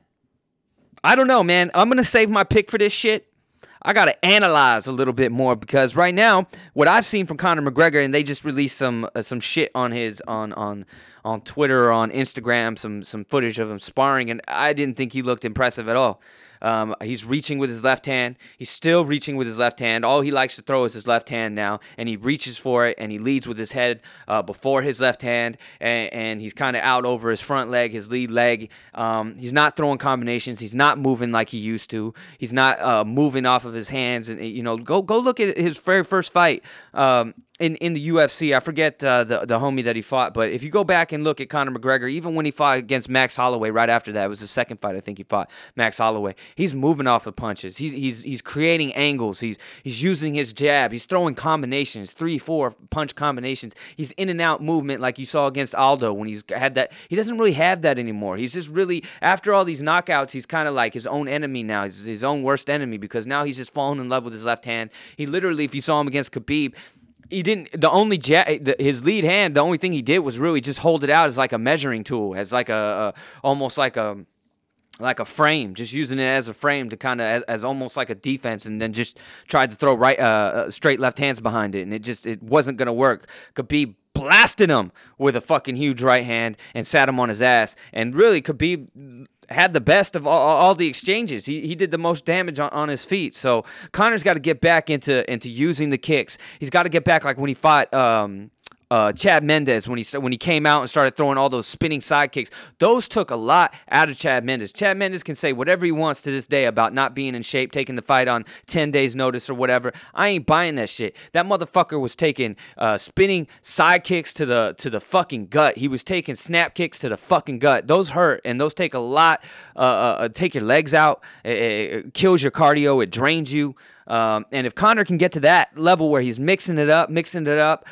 I don't know, man. I'm going to save my pick for this shit. I got to analyze a little bit more because right now, what I've seen from Conor McGregor, and they just released some uh, some shit on his on on on Twitter or on Instagram, some some footage of him sparring, and I didn't think he looked impressive at all. Um, he's reaching with his left hand. He's still reaching with his left hand. All he likes to throw is his left hand now, and he reaches for it, and he leads with his head uh, before his left hand, and, and he's kind of out over his front leg, his lead leg. Um, he's not throwing combinations. He's not moving like he used to. He's not uh, moving off of his hands. And you know, go go look at his very first fight um, in in the U F C. I forget uh, the the homie that he fought, but if you go back and look at Conor McGregor, even when he fought against Max Holloway right after that, it was the second fight I think he fought Max Holloway. He's moving off the punches. He's he's he's creating angles. He's he's using his jab. He's throwing combinations, three, four punch combinations. He's in and out movement like you saw against Aldo when he's had that. He doesn't really have that anymore. He's just really, after all these knockouts, he's kind of like his own enemy now. He's his own worst enemy because now he's just fallen in love with his left hand. He literally, if you saw him against Khabib, he didn't, the only, ja- the, his lead hand, the only thing he did was really just hold it out as like a measuring tool, as like a, a almost like a, like a frame, just using it as a frame to kind of as, as almost like a defense, and then just tried to throw right uh, straight left hands behind it, and it just it wasn't gonna work. Khabib blasted him with a fucking huge right hand and sat him on his ass, and really Khabib had the best of all, all the exchanges. He he did the most damage on, on his feet. So Conor's got to get back into into using the kicks. He's got to get back like when he fought. Um, Uh, Chad Mendes, when he st- when he came out and started throwing all those spinning side kicks, those took a lot out of Chad Mendes. Chad Mendes can say whatever he wants to this day about not being in shape, taking the fight on ten days notice or whatever. I ain't buying that shit. That motherfucker was taking uh, spinning side kicks to the to the fucking gut. He was taking snap kicks to the fucking gut. Those hurt, and those take a lot. Uh, uh, take your legs out. It, it, it kills your cardio. It drains you. Um, and if Conor can get to that level where he's mixing it up, mixing it up,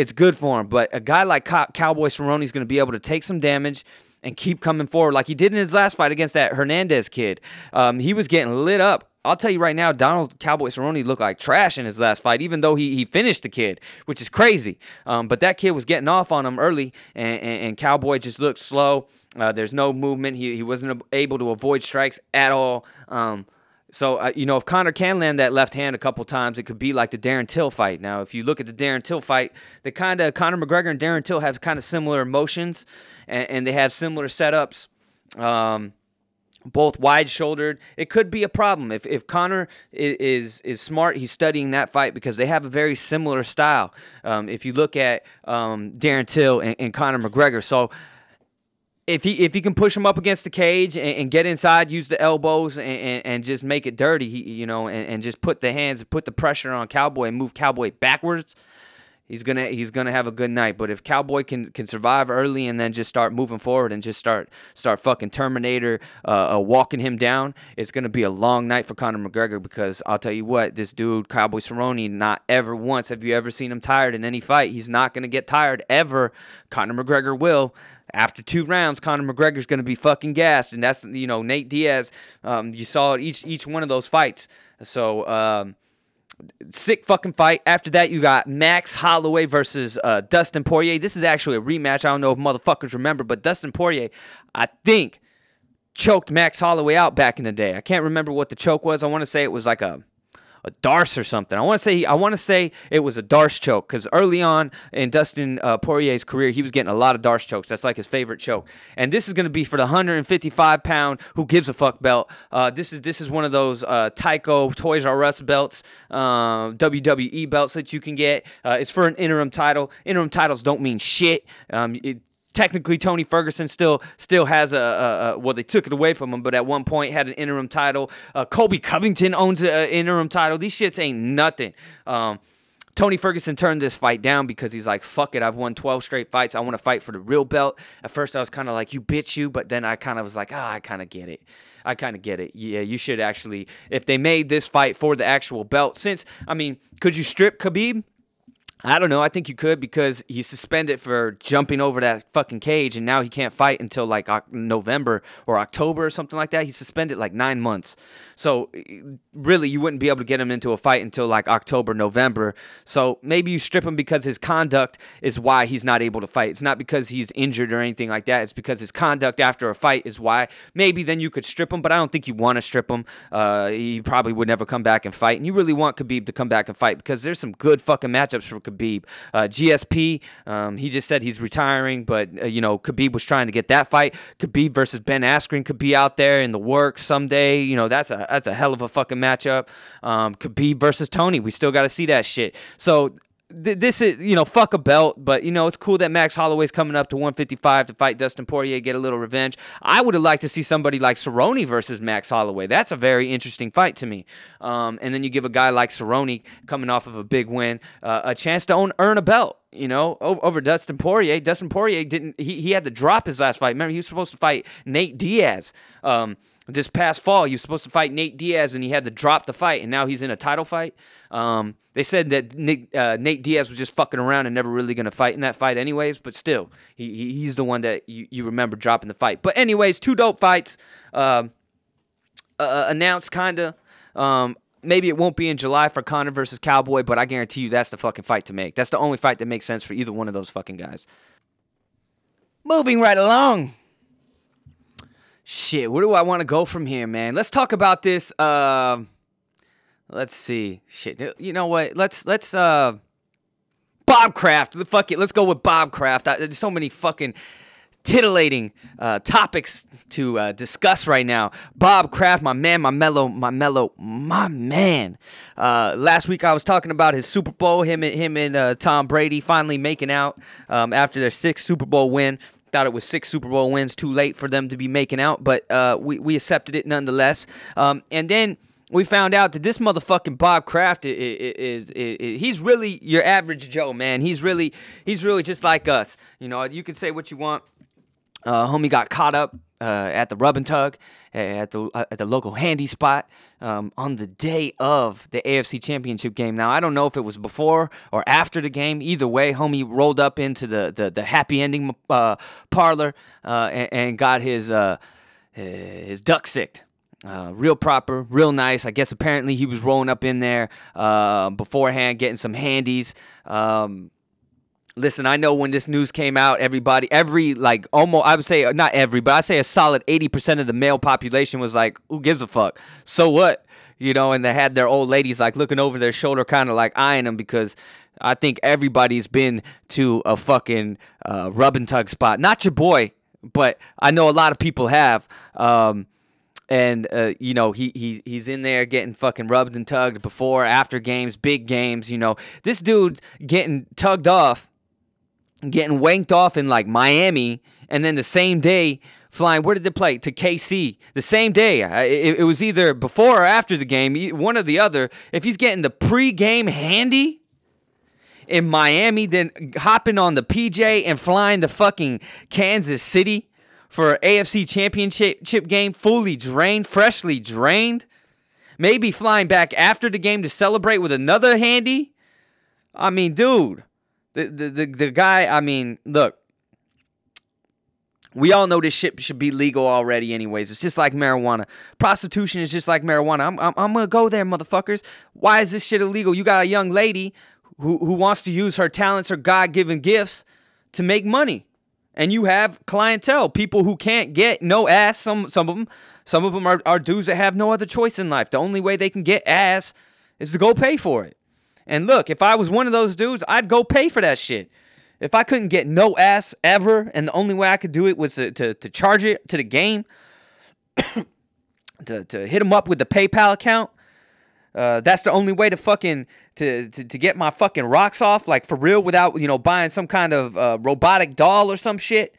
it's good for him, but a guy like Cowboy Cerrone is going to be able to take some damage and keep coming forward like he did in his last fight against that Hernandez kid. Um, he was getting lit up. I'll tell you right now, Donald Cowboy Cerrone looked like trash in his last fight, even though he he finished the kid, which is crazy. Um, but that kid was getting off on him early, and, and, and Cowboy just looked slow. Uh, there's no movement. He, he wasn't able to avoid strikes at all. Um So, uh, you know, if Conor can land that left hand a couple times, it could be like the Darren Till fight. Now, if you look at the Darren Till fight, the kind of Conor McGregor and Darren Till have kind of similar emotions, and, and they have similar setups. Um, both wide-shouldered. It could be a problem. If if Conor is is smart, he's studying that fight because they have a very similar style. Um, if you look at um, Darren Till and, and Conor McGregor. So if he if he can push him up against the cage and, and get inside, use the elbows and, and, and just make it dirty, he, you know, and, and just put the hands, put the pressure on Cowboy and move Cowboy backwards, he's gonna he's gonna have a good night. But if Cowboy can, can survive early and then just start moving forward and just start start fucking Terminator, uh, uh, walking him down, it's gonna be a long night for Conor McGregor, because I'll tell you what, this dude Cowboy Cerrone, not ever once have you ever seen him tired in any fight. He's not gonna get tired ever. Conor McGregor will. After two rounds, Conor McGregor's gonna be fucking gassed, and that's, you know, Nate Diaz. Um, you saw it each each one of those fights. So. Um, Sick fucking fight. After that, you got Max Holloway versus uh, Dustin Poirier. This is actually a rematch. I don't know if motherfuckers remember, but Dustin Poirier, I think, choked Max Holloway out back in the day. I can't remember what the choke was. I want to say it was like a a Darce or something. I want to say I want to say it was a Darce choke, because early on in Dustin uh, Poirier's career, he was getting a lot of Darce chokes. That's like his favorite choke. And this is going to be for the one fifty-five pound who gives a fuck belt. Uh, this is this is one of those uh, Tyco Toys R Us belts, uh, W W E belts that you can get. Uh, it's for an interim title. Interim titles don't mean shit. Um, it, Technically, Tony Ferguson still still has a, a, a, well, they took it away from him, but at one point had an interim title. Uh, Colby Covington owns an interim title. These shits ain't nothing. Um, Tony Ferguson turned this fight down because he's like, fuck it, I've won twelve straight fights. I want to fight for the real belt. At first, I was kind of like, you bitch, you, but then I kind of was like, ah, I kind of get it. I kind of get it. Yeah, you should actually, if they made this fight for the actual belt, since, I mean, could you strip Khabib? I don't know. I think you could, because he's suspended for jumping over that fucking cage, and now he can't fight until like November or October or something like that. He's suspended like nine months. So really, you wouldn't be able to get him into a fight until like October, November. So maybe you strip him because his conduct is why he's not able to fight. It's not because he's injured or anything like that. It's because his conduct after a fight is why. Maybe then you could strip him, but I don't think you want to strip him. Uh, he probably would never come back and fight. And you really want Khabib to come back and fight, because there's some good fucking matchups for Khabib. Khabib. Uh, G S P, um, he just said he's retiring, but, uh, you know, Khabib was trying to get that fight. Khabib versus Ben Askren could be out there in the works someday. You know, that's a that's a hell of a fucking matchup. Um, Khabib versus Tony, we still got to see that shit. So th- this is, you know, fuck a belt, but, you know, it's cool that Max Holloway's coming up to one fifty-five to fight Dustin Poirier, get a little revenge. I would have liked to see somebody like Cerrone versus Max Holloway. That's a very interesting fight to me. Um, and then you give a guy like Cerrone, coming off of a big win, uh, a chance to own, earn a belt, you know, over, over Dustin Poirier. Dustin Poirier didn't, he, he had to drop his last fight. Remember, he was supposed to fight Nate Diaz. Um, this past fall, he was supposed to fight Nate Diaz, and he had to drop the fight, and now he's in a title fight. Um, they said that Nick, uh, Nate Diaz was just fucking around and never really going to fight in that fight anyways, but still, he, he he's the one that you, you remember dropping the fight. But anyways, two dope fights um, uh, announced, kind of. Um, maybe it won't be in July for Conor versus Cowboy, but I guarantee you that's the fucking fight to make. That's the only fight that makes sense for either one of those fucking guys. Moving right along. Shit, where do I want to go from here, man? Let's talk about this. Uh, let's see. Shit, you know what? Let's let's uh, Bob Kraft. Fuck it. Let's go with Bob Kraft. I, there's so many fucking titillating uh, topics to uh, discuss right now. Bob Kraft, my man, my mellow, my mellow, my man. Uh, last week I was talking about his Super Bowl, him and him and uh, Tom Brady finally making out um, after their sixth Super Bowl win. Thought it was six Super Bowl wins, too late for them to be making out, but uh, we we accepted it nonetheless. Um, and then we found out that this motherfucking Bob Kraft is, is, is, is he's really your average Joe, man. He's really he's really just like us. You know, you can say what you want. Uh, homie got caught up uh, at the rub and tug at the uh, at the local handy spot um, on the day of the A F C Championship game. Now, I don't know if it was before or after the game. Either way, homie rolled up into the the, the happy ending uh, parlor uh, and, and got his uh, his duck sicked. Uh, real proper, real nice. I guess apparently he was rolling up in there uh, beforehand, getting some handies. Um, Listen, I know when this news came out, everybody, every, like, almost, I would say, not every, but I'd say a solid eighty percent of the male population was like, who gives a fuck? So what? You know, and they had their old ladies, like, looking over their shoulder, kind of, like, eyeing them, because I think everybody's been to a fucking uh, rub and tug spot. Not your boy, but I know a lot of people have. Um, And, uh, you know, he, he he's in there getting fucking rubbed and tugged before, after games, big games, you know. This dude's getting tugged off, getting wanked off in, like, Miami, and then the same day flying, where did they play? To K C. The same day. It, it was either before or after the game, one or the other. If he's getting the pregame handy in Miami, then hopping on the P J and flying to fucking Kansas City for an A F C championship game, fully drained, freshly drained. Maybe flying back after the game to celebrate with another handy. I mean, dude, the the the, the guy, I mean, look, we all know this shit should be legal already anyways. It's just like marijuana. Prostitution is just like marijuana. I'm I'm, I'm going to go there, motherfuckers. Why is this shit illegal? You got a young lady who who wants to use her talents or God-given gifts to make money. And you have clientele, people who can't get no ass. Some some of them, some of them are, are dudes that have no other choice in life. The only way they can get ass is to go pay for it. And look, if I was one of those dudes, I'd go pay for that shit. If I couldn't get no ass ever, and the only way I could do it was to to, to charge it to the game, to to hit them up with the PayPal account. Uh, that's the only way to fucking to, to to get my fucking rocks off, like for real, without, you know, buying some kind of uh, robotic doll or some shit.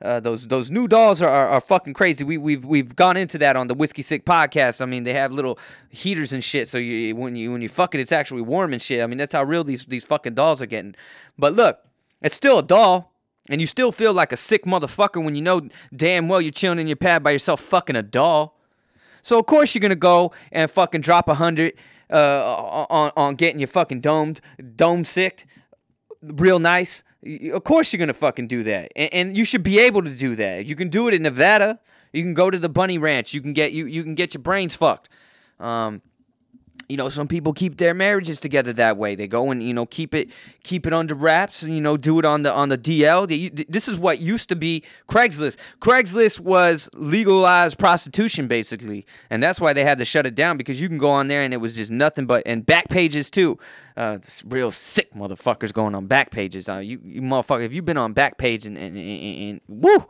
Uh, those those new dolls are, are, are fucking crazy. We we've we've gone into that on the Whiskey Sick podcast. I mean, they have little heaters and shit, so you when you when you fuck it, it's actually warm and shit. I mean, that's how real these these fucking dolls are getting. But look, it's still a doll, and you still feel like a sick motherfucker when you know damn well you're chilling in your pad by yourself fucking a doll. So, of course, you're going to go and fucking drop a hundred uh, on, on getting your fucking domed, dome sicked real nice. Of course, you're going to fucking do that. And, and you should be able to do that. You can do it in Nevada. You can go to the Bunny Ranch. You can get you, you can get your brains fucked. Um, you know, some people keep their marriages together that way. They go and, you know, keep it keep it under wraps and, you know, do it on the on the D L. They, this is what used to be Craigslist. Craigslist was legalized prostitution, basically. And that's why they had to shut it down, because you can go on there and it was just nothing but, and Backpages too. Uh, this real sick motherfuckers going on Backpages. Uh, you, you motherfucker, if you've been on Backpage and, and, and, and, and woo,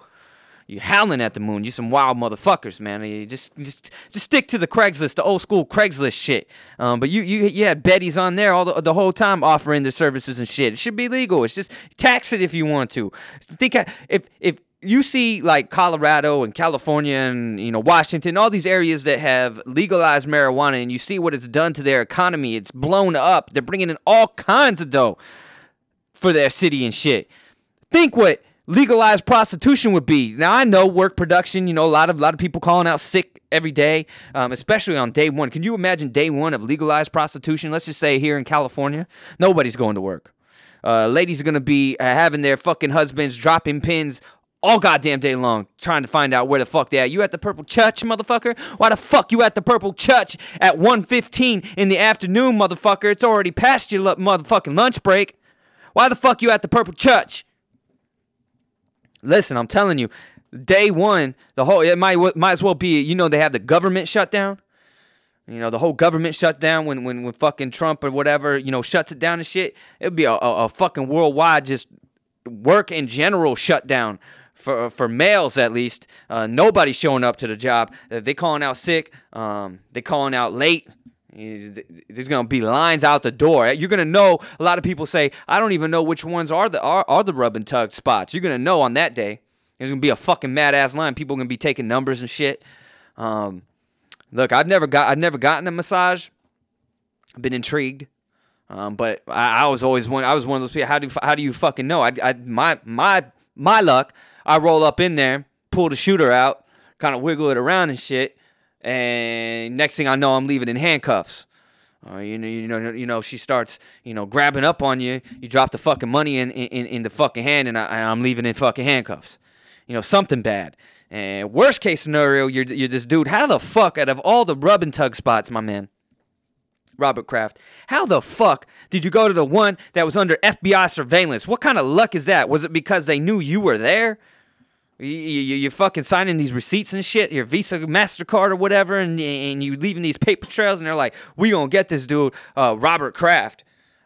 you howling at the moon. You some wild motherfuckers, man. You just, just, just stick to the Craigslist, the old school Craigslist shit. Um, but you, you, you had Betties on there all the, the whole time offering their services and shit. It should be legal. It's just tax it if you want to. Think I, if, if you see like Colorado and California and, you know, Washington, all these areas that have legalized marijuana, and you see what it's done to their economy. It's blown up. They're bringing in all kinds of dough for their city and shit. Think what legalized prostitution would be. Now, I know work production, you know, a lot of a lot of people calling out sick every day, um, especially on day one. Can you imagine day one of legalized prostitution? Let's just say here in California, nobody's going to work. Uh, ladies are going to be uh, having their fucking husbands dropping pins all goddamn day long, trying to find out where the fuck they are. You at the Purple Church, motherfucker? Why the fuck you at the Purple Church at one fifteen in the afternoon, motherfucker? It's already past your lo- motherfucking lunch break. Why the fuck you at the Purple Church? Listen, I'm telling you, day one, the whole it might might as well be, you know, they have the government shutdown. You know, the whole government shutdown when when, when fucking Trump or whatever, you know, shuts it down and shit. It would be a, a, a fucking worldwide just work in general shutdown for for males at least. Uh, nobody's showing up to the job. They calling out sick. Um, they calling out late. There's gonna be lines out the door. You're gonna know. A lot of people say, I don't even know which ones are the are, are the rub and tug spots. You're gonna know on that day. There's gonna be a fucking mad ass line. People are gonna be taking numbers and shit. Um, look, I've never got I've never gotten a massage. I've been intrigued, um, but I, I was always one. I was one of those people. How do how do you fucking know? I, I my my my luck. I roll up in there, pull the shooter out, kind of wiggle it around and shit. And next thing I know, I'm leaving in handcuffs. Uh, you know, you know, you know. She starts, you know, grabbing up on you. You drop the fucking money in, in, in the fucking hand, and, I, and I'm leaving in fucking handcuffs. You know, something bad. And worst case scenario, you're you're this dude. How the fuck, out of all the rub and tug spots, my man, Robert Kraft, how the fuck did you go to the one that was under F B I surveillance? What kind of luck is that? Was it because they knew you were there? You're fucking signing these receipts and shit, your Visa, MasterCard or whatever, and and you leaving these paper trails, and they're like, we gonna get this dude, uh, Robert Kraft.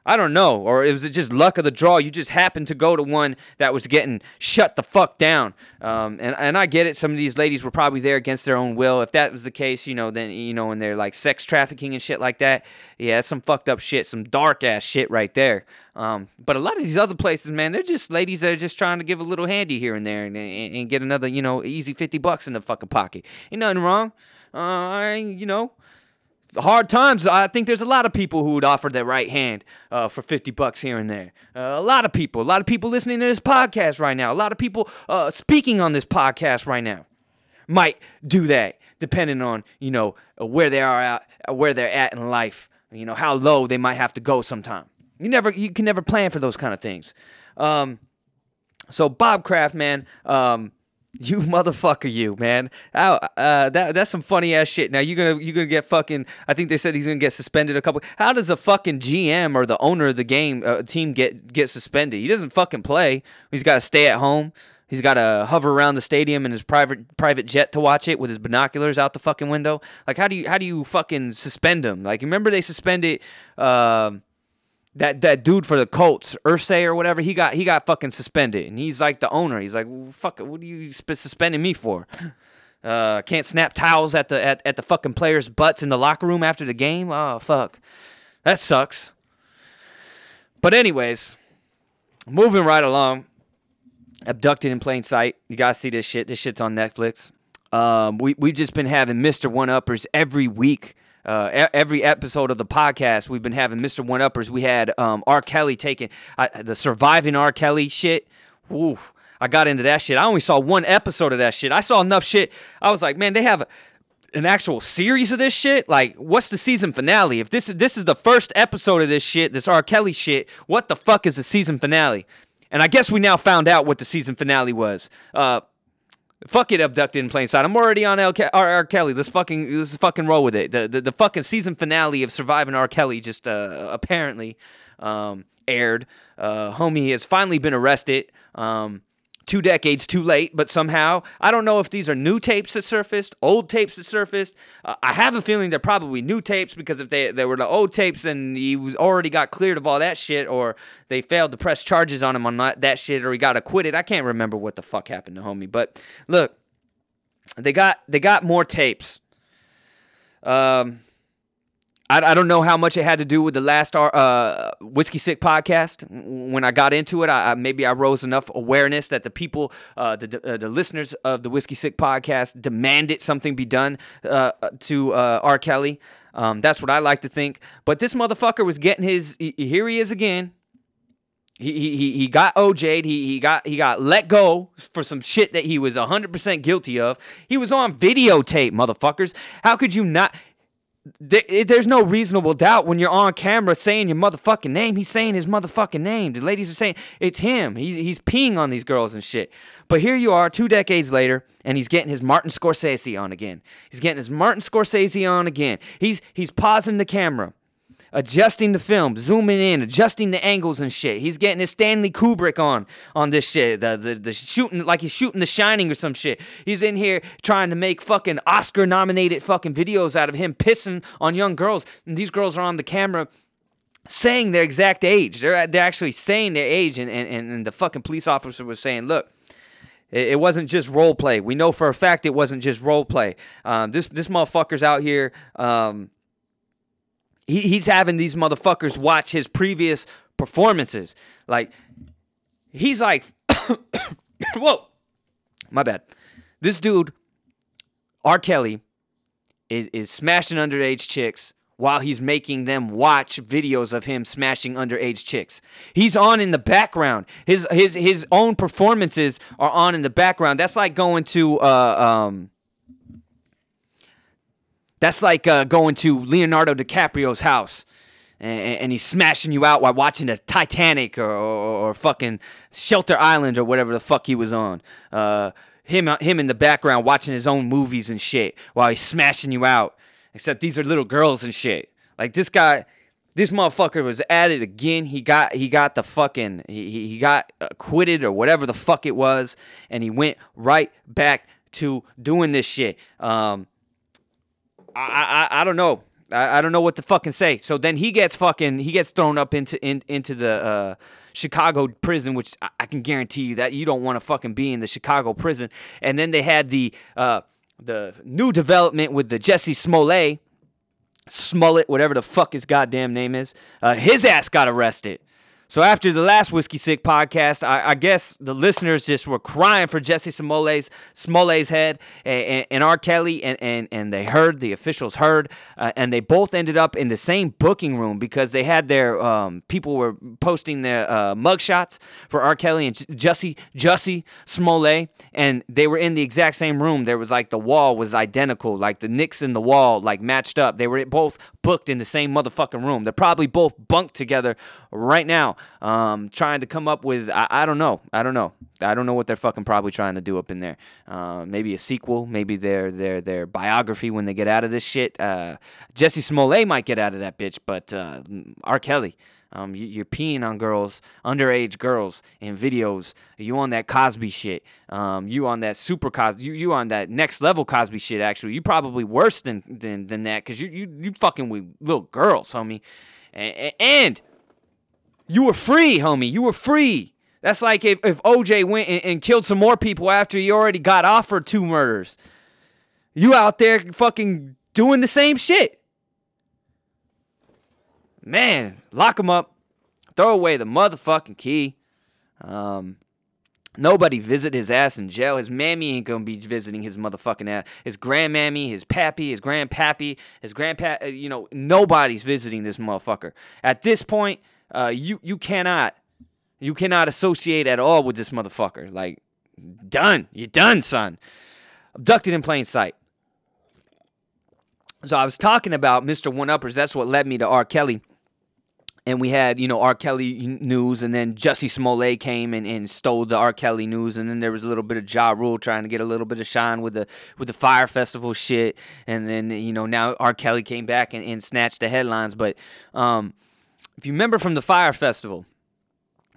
I don't know, or it was just luck of the draw. You just happened to go to one that was getting shut the fuck down. Um, and, and I get it. Some of these ladies were probably there against their own will. If that was the case, you know, then, you know, and they're like sex trafficking and shit like that. Yeah, that's some fucked up shit, some dark ass shit right there. Um, but a lot of these other places, man, they're just ladies that are just trying to give a little handy here and there and, and, and get another, you know, easy fifty bucks in the fucking pocket. Ain't nothing wrong. Uh, you know. Hard times, I think there's a lot of people who would offer their right hand uh, for fifty bucks here and there. Uh, a lot of people. A lot of people listening to this podcast right now. A lot of people uh, speaking on this podcast right now might do that, depending on, you know, where they are at, where they're at in life. You know, how low they might have to go sometime. You never, you can never plan for those kind of things. Um, so Bob Kraft, man, um, you motherfucker, you, man. How, uh, that that's some funny ass shit. Now you're gonna you're gonna get fucking. I think they said he's gonna get suspended a couple. How does a fucking G M or the owner of the game uh, team get get suspended? He doesn't fucking play. He's got to stay at home. He's got to hover around the stadium in his private private jet to watch it with his binoculars out the fucking window. Like how do you how do you fucking suspend him? Like remember they suspended. Uh, That that dude for the Colts, Ursay or whatever, he got he got fucking suspended, and he's like the owner. He's like, fuck, what are you suspending me for? Uh, can't snap towels at the at, at the fucking players' butts in the locker room after the game. Oh fuck, that sucks. But anyways, moving right along. Abducted in Plain Sight. You guys see this shit? This shit's on Netflix. Um, we we've just been having Mister One Uppers every week. Uh, every episode of the podcast, we've been having Mister One Uppers. We had um, R. Kelly taking I, the surviving R. Kelly shit. Ooh, I got into that shit. I only saw one episode of that shit. I saw enough shit. I was like, man, they have a, an actual series of this shit. Like, what's the season finale? If this is this is the first episode of this shit, this R. Kelly shit, what the fuck is the season finale? And I guess we now found out what the season finale was. Uh, Fuck it, Abducted in Plain Sight. I'm already on L- K- R. R. Kelly. Let's fucking let's fucking roll with it. The, the the fucking season finale of Surviving R. Kelly just uh, apparently um, aired. Uh, homie has finally been arrested. Um, two decades too late, but somehow I don't know if these are new tapes that surfaced, old tapes that surfaced. Uh, I have a feeling they're probably new tapes because if they they were the old tapes and he was already got cleared of all that shit, or they failed to press charges on him on that shit, or he got acquitted. I can't remember what the fuck happened to homie. But look, they got they got more tapes. Um, I, I don't know how much it had to do with the last uh, Whiskey Sick podcast. When I got into it, I, I maybe I rose enough awareness that the people, uh, the uh, the listeners of the Whiskey Sick podcast demanded something be done uh, to uh, R. Kelly. Um, that's what I like to think. But this motherfucker was getting his. He, here he is again. He he he got O J'd. He he got he got let go for some shit that he was one hundred percent guilty of. He was on videotape, motherfuckers. How could you not? There's no reasonable doubt when you're on camera saying your motherfucking name. He's saying his motherfucking name. The ladies are saying it's him. He's he's peeing on these girls and shit. But here you are two decades later, and he's getting his Martin Scorsese on again. He's getting his Martin Scorsese on again. He's he's pausing the camera, adjusting the film, zooming in, adjusting the angles and shit. He's getting his Stanley Kubrick on on this shit. The, the the shooting like he's shooting The Shining or some shit. He's in here trying to make fucking Oscar nominated fucking videos out of him pissing on young girls. And these girls are on the camera saying their exact age. They're they're actually saying their age, and and, and the fucking police officer was saying, look, it wasn't just role play. We know for a fact it wasn't just role play. Um, this this motherfucker's out here. Um, He he's having these motherfuckers watch his previous performances. Like, he's like, whoa, my bad. This dude, R. Kelly, is, is smashing underage chicks while he's making them watch videos of him smashing underage chicks. He's on in the background. His his his own performances are on in the background. That's like going to uh um. That's like uh, going to Leonardo DiCaprio's house, and, and he's smashing you out while watching the Titanic or, or, or fucking Shelter Island or whatever the fuck he was on. Uh, him, him in the background watching his own movies and shit while he's smashing you out. Except these are little girls and shit. Like this guy, this motherfucker was at it again. He got, he got the fucking, he he got acquitted or whatever the fuck it was, and he went right back to doing this shit. Um. I, I I don't know. I, I don't know what to fucking say. So then he gets fucking he gets thrown up into in, into the uh, Chicago prison, which I, I can guarantee you that you don't want to fucking be in the Chicago prison. And then they had the uh, the new development with the Jussie Smollett, Smollett, whatever the fuck his goddamn name is. Uh, his ass got arrested. So after the last Whiskey Sick podcast, I, I guess the listeners just were crying for Jussie Smollett's, Smollett's head and, and, and R. Kelly, and, and, and they heard, the officials heard, uh, and they both ended up in the same booking room because they had their, um, people were posting their uh, mugshots for R. Kelly and Jussie, Jussie Smollett, and they were in the exact same room. There was like the wall was identical, like the nicks in the wall, like matched up. They were both booked in the same motherfucking room. They're probably both bunked together right now. Um, trying to come up with, I, I don't know, I don't know, I don't know what they're fucking probably trying to do up in there. Uh, maybe a sequel, maybe their their their biography when they get out of this shit. Uh, Jussie Smollett might get out of that bitch, but uh, R. Kelly, um, you, you're peeing on girls, underage girls in videos. You on that Cosby shit? Um, you on that super Cosby? You you on that next level Cosby shit? Actually, you probably worse than than, than that because you, you you fucking with little girls, homie, and. and You were free, homie. You were free. That's like if, if O J went and, and killed some more people after he already got off for two murders. You out there fucking doing the same shit. Man, lock him up. Throw away the motherfucking key. Um, nobody visit his ass in jail. His mammy ain't gonna be visiting his motherfucking ass. His grandmammy, his pappy, his grandpappy, his grandpa, you know, nobody's visiting this motherfucker. At this point, Uh, you you cannot, you cannot associate at all with this motherfucker. Like, done. You're done, son. Abducted in plain sight. So I was talking about Mister One-Uppers. That's what led me to R. Kelly. And we had, you know, R. Kelly news, and then Jussie Smollett came and, and stole the R. Kelly news, and then there was a little bit of Ja Rule trying to get a little bit of shine with the with the Fyre Festival shit, and then, you know, now R. Kelly came back and, and snatched the headlines, but, um... if you remember from the Fyre Festival,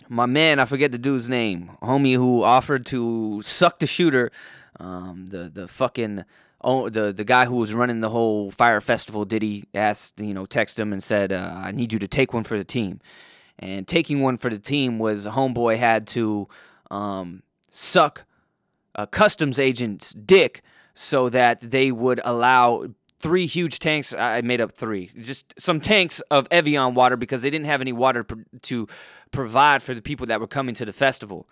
my man, I forget the dude's name, homie who offered to suck the shooter, um, the the fucking oh, the the guy who was running the whole Fyre Festival, did he asked, you know, text him and said, uh, I need you to take one for the team. And taking one for the team was homeboy had to um, suck a customs agent's dick so that they would allow three huge tanks, I made up three, just some tanks of Evian water because they didn't have any water pro- to provide for the people that were coming to the festival.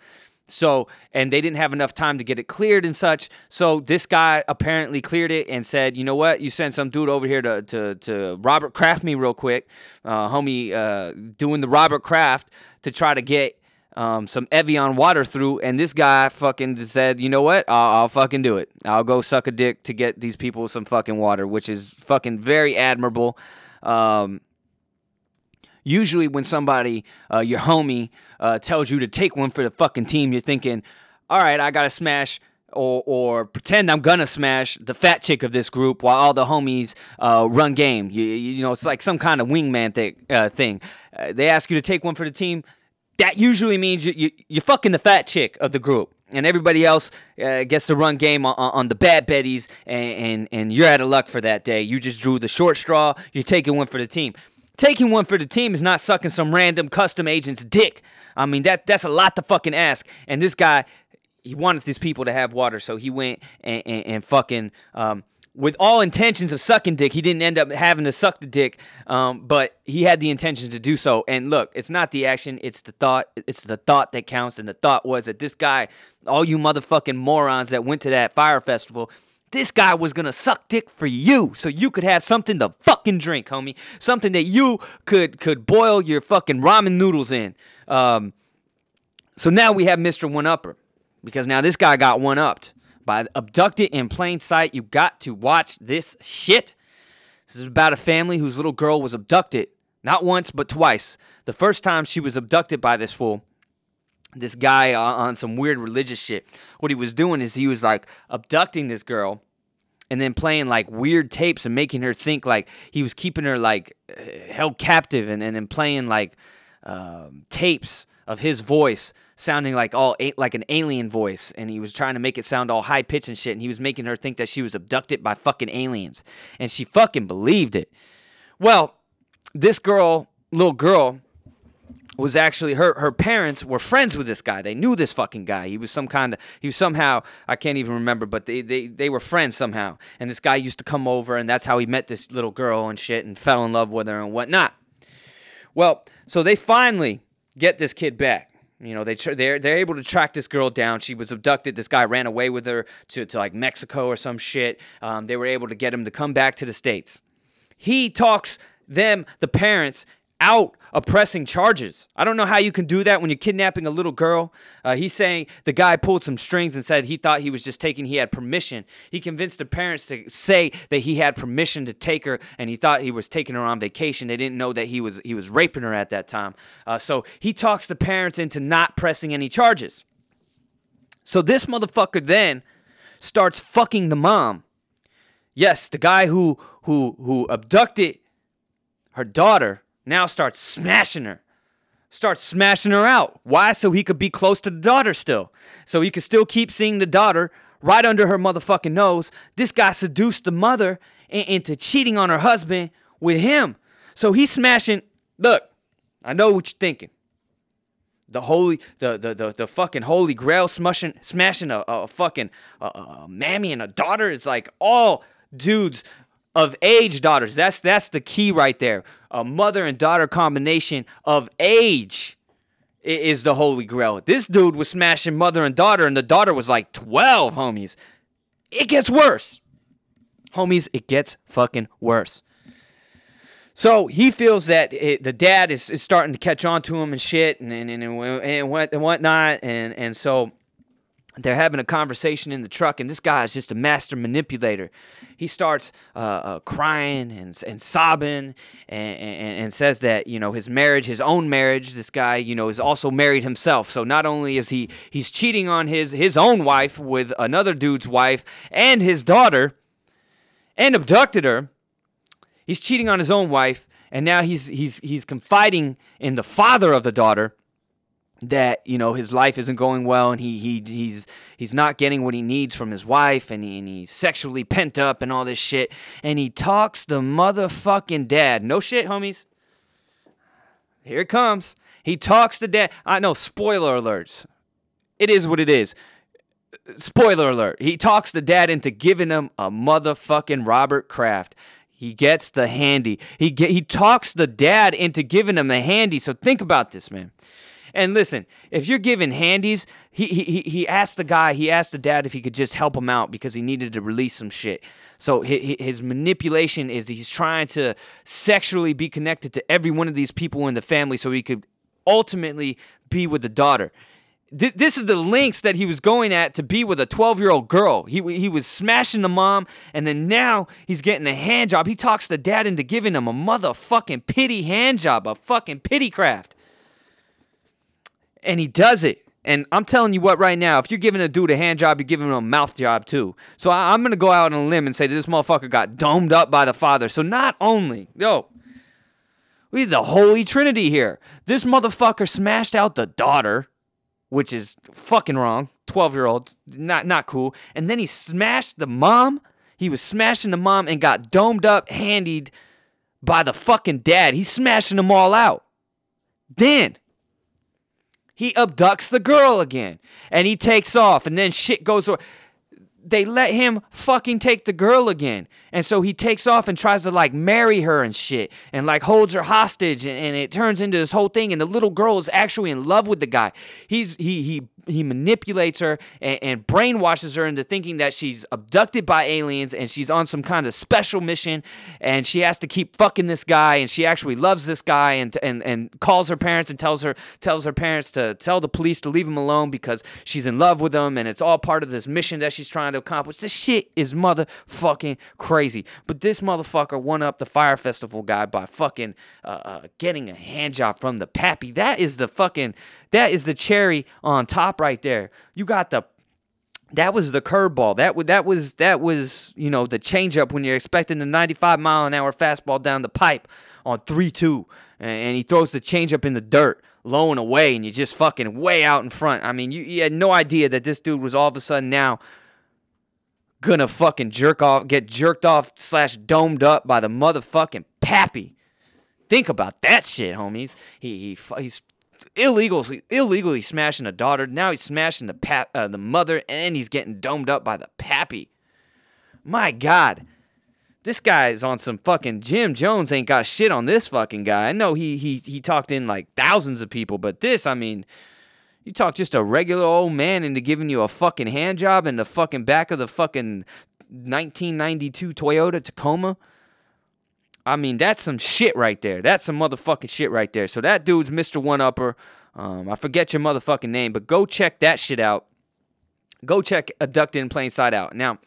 So, and they didn't have enough time to get it cleared and such. So this guy apparently cleared it and said, you know what, you sent some dude over here to to, to Robert Kraft me real quick, uh, homie uh, doing the Robert Kraft to try to get um, some Evian water through. And this guy fucking said, you know what, I'll, I'll fucking do it. I'll go suck a dick to get these people some fucking water, which is fucking very admirable. Um, usually when somebody, uh, your homie, uh, tells you to take one for the fucking team, you're thinking, all right, I gotta smash or or pretend I'm gonna smash the fat chick of this group while all the homies uh, run game. You, you know, it's like some kind of wingman thing. Uh, thing. Uh, they ask you to take one for the team. That usually means you, you, you're fucking the fat chick of the group, and everybody else uh, gets to run game on, on the bad betties, and, and, and you're out of luck for that day. You just drew the short straw. You're taking one for the team. Taking one for the team is not sucking some random custom agent's dick. I mean, that that's a lot to fucking ask, and this guy, he wanted these people to have water, so he went and, and, and fucking... Um, with all intentions of sucking dick, he didn't end up having to suck the dick, um, but he had the intention to do so. And look, it's not the action, it's the thought. It's the thought that counts, and the thought was that this guy, all you motherfucking morons that went to that Fyre Festival, this guy was gonna suck dick for you so you could have something to fucking drink, homie. Something that you could could boil your fucking ramen noodles in. Um, so now we have Mister One-Upper, because now this guy got one-upped. By Abducted in Plain Sight. You got to watch this shit. This is about a family whose little girl was abducted, not once but twice. The first time she was abducted by this fool, this guy uh, on some weird religious shit. What he was doing is he was like abducting this girl and then playing like weird tapes and making her think like he was keeping her like uh, held captive, and, and then playing like um, tapes of his voice sounding like all like an alien voice, and he was trying to make it sound all high pitched and shit, and he was making her think that she was abducted by fucking aliens, and she fucking believed it. Well, this girl, little girl, was actually, her, her parents were friends with this guy. They knew this fucking guy. He was some kind of, he was somehow, I can't even remember, but they, they, they were friends somehow. And this guy used to come over, and that's how he met this little girl and shit and fell in love with her and whatnot. Well, so they finally get this kid back. You know, they tr- they're, they're able to track this girl down. She was abducted. This guy ran away with her to, to like Mexico or some shit. Um, they were able to get him to come back to the States. He talks them, the parents, out of pressing charges. I don't know how you can do that when you're kidnapping a little girl. Uh, he's saying the guy pulled some strings and said he thought he was just taking, he had permission. He convinced the parents to say that he had permission to take her, and he thought he was taking her on vacation. They didn't know that he was he was raping her at that time. Uh, so he talks the parents into not pressing any charges. So this motherfucker then starts fucking the mom. Yes, the guy who who who abducted her daughter now starts smashing her. Starts smashing her out. Why? So he could be close to the daughter still. So he could still keep seeing the daughter right under her motherfucking nose. This guy seduced the mother in- into cheating on her husband with him. So he's smashing. Look, I know what you're thinking. The holy, the the the, the fucking holy grail smashing, smashing a, a fucking a, a mammy and a daughter is like all dudes. Of age daughters. That's that's the key right there. A mother and daughter combination of age is the holy grail. This dude was smashing mother and daughter, and the daughter was like twelve, homies. It gets worse. Homies, it gets fucking worse. So he feels that it, the dad is, is starting to catch on to him and shit and and, and, and, what, and whatnot. And, and so they're having a conversation in the truck, and this guy is just a master manipulator. He starts uh, uh, crying and and sobbing, and, and and says that you know his marriage, his own marriage. This guy, you know, is also married himself. So not only is he he's cheating on his his own wife with another dude's wife and his daughter, and abducted her. He's cheating on his own wife, and now he's he's he's confiding in the father of the daughter. That you know his life isn't going well, and he he he's he's not getting what he needs from his wife, and, he, and he's sexually pent up and all this shit. And he talks the motherfucking dad. No shit, homies. Here it comes. He talks the dad. I know. Spoiler alerts. It is what it is. Spoiler alert. He talks the dad into giving him a motherfucking Robert Kraft. He gets the handy. He get, he talks the dad into giving him the handy. So think about this, man. And listen, if you're giving handies, he he he asked the guy, he asked the dad if he could just help him out because he needed to release some shit. So his, his manipulation is he's trying to sexually be connected to every one of these people in the family so he could ultimately be with the daughter. This is the lengths that he was going at to be with a twelve-year-old girl. He he was smashing the mom, and then now he's getting a hand job. He talks the dad into giving him a motherfucking pity hand job, a fucking pity craft. And he does it. And I'm telling you what right now, if you're giving a dude a hand job, you're giving him a mouth job too. So I, I'm going to go out on a limb and say that this motherfucker got domed up by the father. So not only, yo, we have the Holy Trinity here. This motherfucker smashed out the daughter, which is fucking wrong. twelve-year-old, not, not cool. And then he smashed the mom. He was smashing the mom and got domed up, handied by the fucking dad. He's smashing them all out. Then he abducts the girl again, and he takes off, and then shit goes over. They let him fucking take the girl again, and so he takes off and tries to, like, marry her and shit, and, like, holds her hostage, and, and it turns into this whole thing, and the little girl is actually in love with the guy. He's He he he manipulates her and, and brainwashes her into thinking that she's abducted by aliens, and she's on some kind of special mission, and she has to keep fucking this guy, and she actually loves this guy, and and, and calls her parents and tells her, tells her parents to tell the police to leave him alone because she's in love with him, and it's all part of this mission that she's trying to accomplish. This shit is motherfucking crazy. But this motherfucker won up the Fyre Festival guy by fucking uh, uh, getting a hand job from the pappy. That is the fucking, that is the cherry on top right there. You got the, that was the curveball. That was, that was, that was, you know, the changeup when you're expecting the ninety-five mile an hour fastball down the pipe on three two. And he throws the changeup in the dirt, low and away, and you're just fucking way out in front. I mean, you, you had no idea that this dude was all of a sudden now gonna fucking jerk off, get jerked off slash domed up by the motherfucking pappy. Think about that shit, homies. He he he's illegally illegally smashing a daughter. Now he's smashing the pap, uh, the mother, and he's getting domed up by the pappy. My God. This guy is on some fucking Jim Jones ain't got shit on this fucking guy. I know he he he talked in like thousands of people, but this, I mean, you talk just a regular old man into giving you a fucking hand job in the fucking back of the fucking nineteen ninety-two Toyota Tacoma. I mean, that's some shit right there. That's some motherfucking shit right there. So that dude's Mister One Upper. Um, I forget your motherfucking name, but go check that shit out. Go check A Ducked in Plain Side out. Now,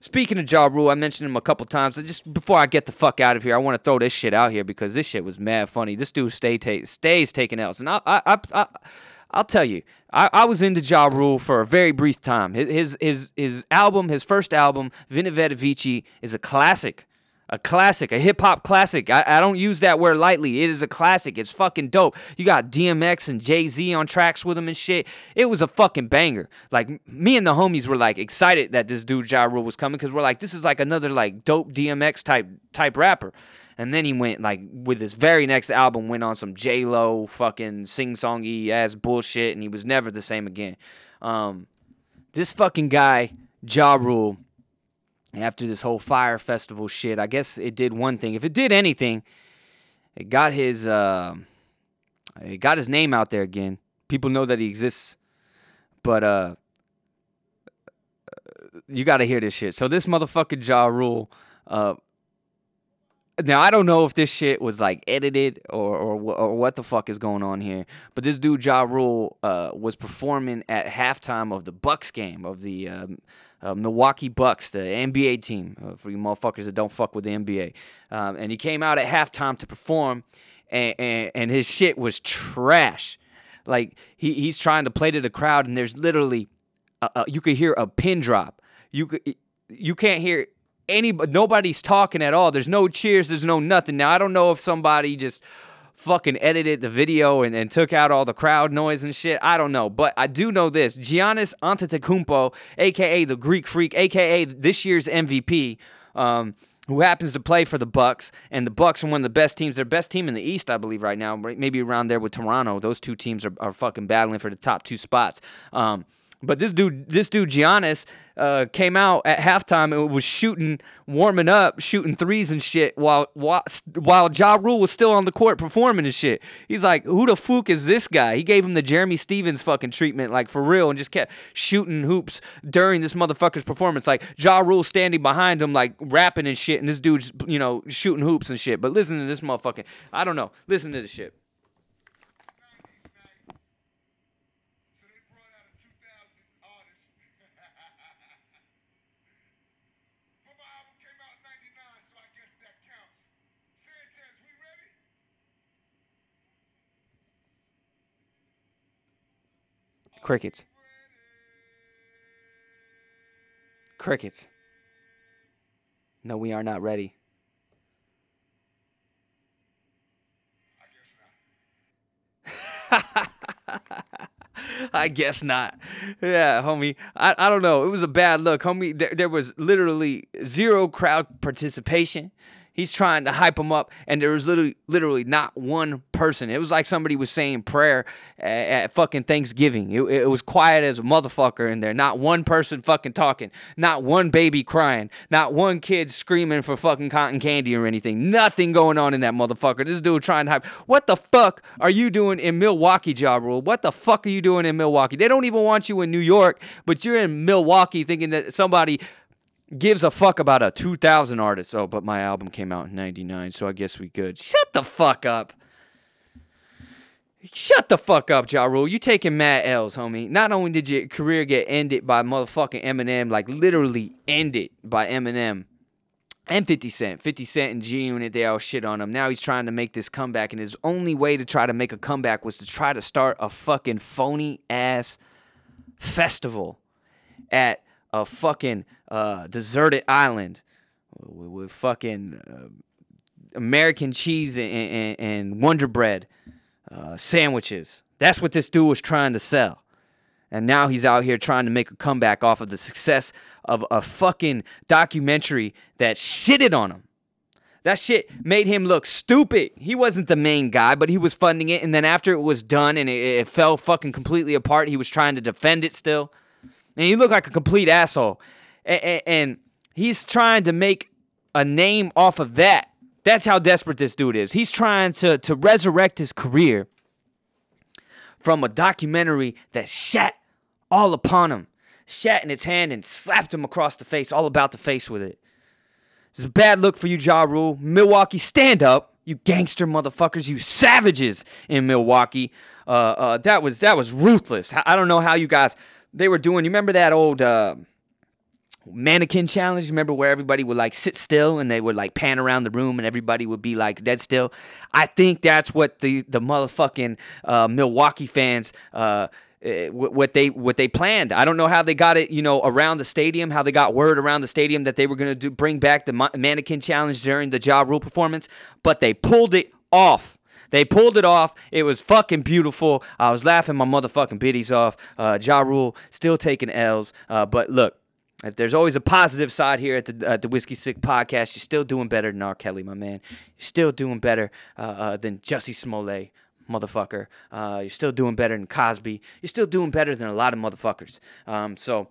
speaking of Ja Rule, I mentioned him a couple times. Just before I get the fuck out of here, I want to throw this shit out here because this shit was mad funny. This dude stay ta- stays taking L's. And I, I, I, I, I'll tell you, I, I was into Ja Rule for a very brief time. His his his, his album, his first album, Vinovet Vici, is a classic. A classic, a hip-hop classic. I, I don't use that word lightly. It is a classic. It's fucking dope. You got D M X and Jay-Z on tracks with him and shit. It was a fucking banger. Like, me and the homies were, like, excited that this dude Ja Rule was coming because we're like, this is, like, another, like, dope D M X type type rapper. And then he went, like, with his very next album, went on some J-Lo fucking sing-songy ass bullshit, and he was never the same again. Um, this fucking guy, Ja Rule, after this whole Fyre Festival shit, I guess it did one thing. If it did anything, it got his uh, it got his name out there again. People know that he exists. But uh, you got to hear this shit. So this motherfucking Ja Rule. Uh, now, I don't know if this shit was, like, edited or, or, or what the fuck is going on here. But this dude, Ja Rule, uh, was performing at halftime of the Bucks game, of the... Um, Uh, Milwaukee Bucks, the N B A team, uh, for you motherfuckers that don't fuck with the N B A. Um, and he came out at halftime to perform, and, and, and his shit was trash. Like, he, he's trying to play to the crowd, and there's literally, a, a, you could hear a pin drop. You could, you can't hear anybody, nobody's talking at all. There's no cheers, there's no nothing. Now, I don't know if somebody just fucking edited the video and, and took out all the crowd noise and shit. I don't know, but I do know this. Giannis Antetokounmpo, a k a the Greek Freak, a k a this year's M V P, um, who happens to play for the Bucks, and the Bucks are one of the best teams. They're best team in the East, I believe, right now, maybe around there with Toronto. Those two teams are, are fucking battling for the top two spots. Um, but this dude, this dude Giannis, uh, came out at halftime and was shooting, warming up, shooting threes and shit while while, while Ja Rule was still on the court performing and shit. He's like, who the fuck is this guy? He gave him the Jeremy Stevens fucking treatment, like, for real, and just kept shooting hoops during this motherfucker's performance. Like, Ja Rule standing behind him, like, rapping and shit, and this dude's, you know, shooting hoops and shit. But listen to this motherfucking, I don't know, listen to this shit. Crickets. Crickets. No, we are not ready. I guess not. I guess not. Yeah, homie. I, I don't know. It was a bad look, homie. There, there was literally zero crowd participation. He's trying to hype him up, and there was literally, literally not one person. It was like somebody was saying prayer at, at fucking Thanksgiving. It, it was quiet as a motherfucker in there. Not one person fucking talking. Not one baby crying. Not one kid screaming for fucking cotton candy or anything. Nothing going on in that motherfucker. This dude trying to hype. What the fuck are you doing in Milwaukee, Ja Rule? What the fuck are you doing in Milwaukee? They don't even want you in New York, but you're in Milwaukee thinking that somebody gives a fuck about a two thousand artist. Oh, but my album came out in ninety-nine, so I guess we good. Shut the fuck up. Shut the fuck up, Ja Rule. You taking mad L's, homie. Not only did your career get ended by motherfucking Eminem, like literally ended by Eminem, and fifty cent. fifty cent and G-Unit, they all shit on him. Now he's trying to make this comeback, and his only way to try to make a comeback was to try to start a fucking phony-ass festival at a fucking uh, deserted island with, with fucking uh, American cheese and, and, and Wonder Bread uh, sandwiches. That's what this dude was trying to sell. And now he's out here trying to make a comeback off of the success of a fucking documentary that shitted on him. That shit made him look stupid. He wasn't the main guy, but he was funding it. And then after it was done and it, it fell fucking completely apart, he was trying to defend it still. And he looked like a complete asshole. And, and, and he's trying to make a name off of that. That's how desperate this dude is. He's trying to, to resurrect his career from a documentary that shat all upon him, shat in its hand and slapped him across the face, all about the face with it. It's a bad look for you, Ja Rule. Milwaukee, stand up, you gangster motherfuckers, you savages in Milwaukee. Uh, uh, that was that was ruthless. I don't know how you guys, they were doing, you remember that old uh, mannequin challenge? Remember where everybody would like sit still and they would like pan around the room and everybody would be like dead still? I think that's what the, the motherfucking uh, Milwaukee fans uh Uh, what they what they planned. I don't know how they got it, you know, around the stadium, how they got word around the stadium that they were going to do bring back the ma- mannequin challenge during the Ja Rule performance, but they pulled it off. They pulled it off. It was fucking beautiful. I was laughing my motherfucking bitties off. Uh, Ja Rule still taking L's, uh, but look, if there's always a positive side here at the, at the Whiskey Sick Podcast. You're still doing better than R. Kelly, my man. You're still doing better uh, uh, than Jussie Smollett. Motherfucker, uh, you're still doing better than Cosby. You're still doing better than a lot of motherfuckers. Um, so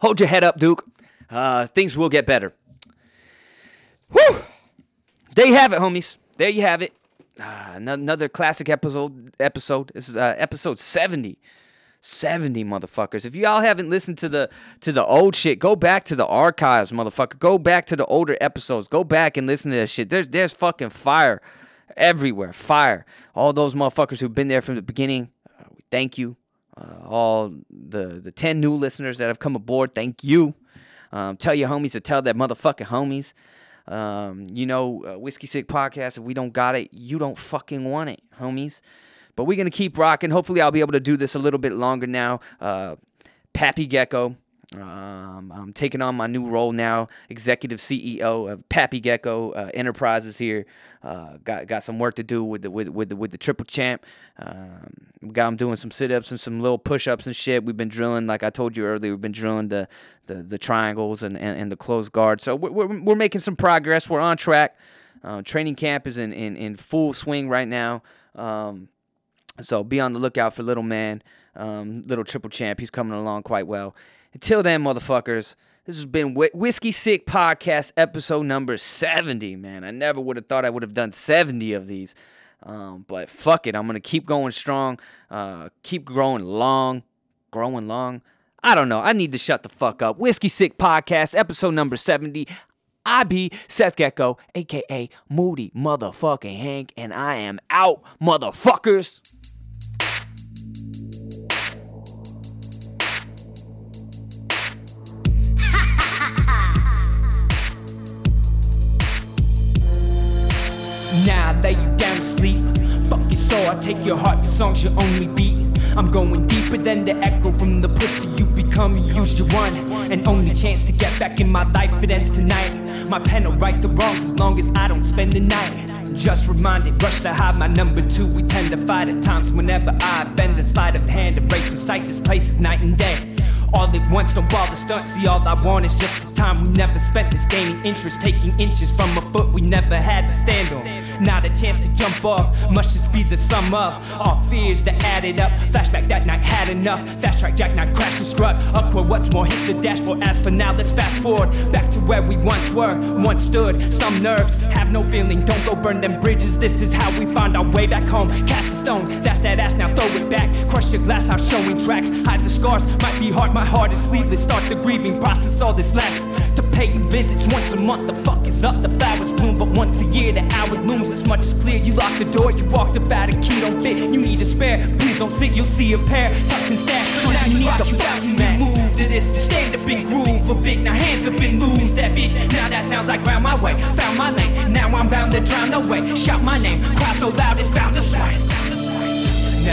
hold your head up, Duke. Uh, things will get better. Whew! There you have it, homies. There you have it. Uh, another classic episode. Episode. This is uh, episode seventy. seventy motherfuckers. If y'all haven't listened to the to the old shit, go back to the archives, motherfucker. Go back to the older episodes. Go back and listen to that shit. There's there's fucking fire. Everywhere, fire. All those motherfuckers who've been there from the beginning, uh, we thank you. Uh, all the, the ten new listeners that have come aboard, thank you. Um, tell your homies to tell their motherfucking homies. Um, you know, uh, Whiskey Sick Podcast, if we don't got it, you don't fucking want it, homies. But we're going to keep rocking. Hopefully I'll be able to do this a little bit longer now. Uh, Pappy Gecko. Um, I'm taking on my new role now, executive C E O of Pappy Gecko uh, Enterprises here. Uh, got got some work to do with the with with the, with the triple champ. Um, got him doing some sit ups and some little push ups and shit. We've been drilling, like I told you earlier, we've been drilling the the, the triangles and, and, and the closed guard. So we're, we're we're making some progress. We're on track. Uh, training camp is in, in, in full swing right now. Um, so be on the lookout for little man, um, little triple champ. He's coming along quite well. Until then, motherfuckers, this has been Wh- Whiskey Sick Podcast episode number seventy, man. I never would have thought I would have done seventy of these, um, but fuck it. I'm going to keep going strong, uh, keep growing long, growing long. I don't know. I need to shut the fuck up. Whiskey Sick Podcast episode number seventy. I be Seth Gecko, a k a. Moody motherfucking Hank, and I am out, motherfuckers. Now lay you down to sleep. Fuck your soul, I take your heart, the song's your only beat. I'm going deeper than the echo from the pussy you become. You used your one and only chance to get back in my life. It ends tonight. My pen'll right the wrongs as long as I don't spend the night. Just reminded, rush to hide my number two. We tend to fight at times whenever I bend the sleight of hand. Erase from sight, this place is night and day. All at once, don't bother stunts. See, all I want is just the time we never spent. This gaining interest, taking inches from a foot we never had to stand on. Not a chance to jump off, must just be the sum of all fears that added up. Flashback that night had enough. Fast track jack, not crash and strut. Upward, what's more, hit the dashboard. As for now, let's fast forward back to where we once were, once stood. Some nerves have no feeling, don't go burn them bridges. This is how we find our way back home. Cast a stone, that's that ass, now throw it back. Crush your glass, I'm showing tracks. Hide the scars, might be hard, my My heart is sleeveless, start the grieving process, all this lacks. To pay you visits once a month, the fuck is up, the flowers bloom. But once a year, the hour looms, as much as clear. You lock the door, you walked about, a key don't fit. You need a spare, please don't sit, you'll see a pair. Tuck and stack, so now you need the fuck you man. Move to this, stand up and groove for big, now hands up and lose that bitch. Now that sounds like round my way, found my lane. Now I'm bound to drown away, shout my name, cry so loud it's bound to sway.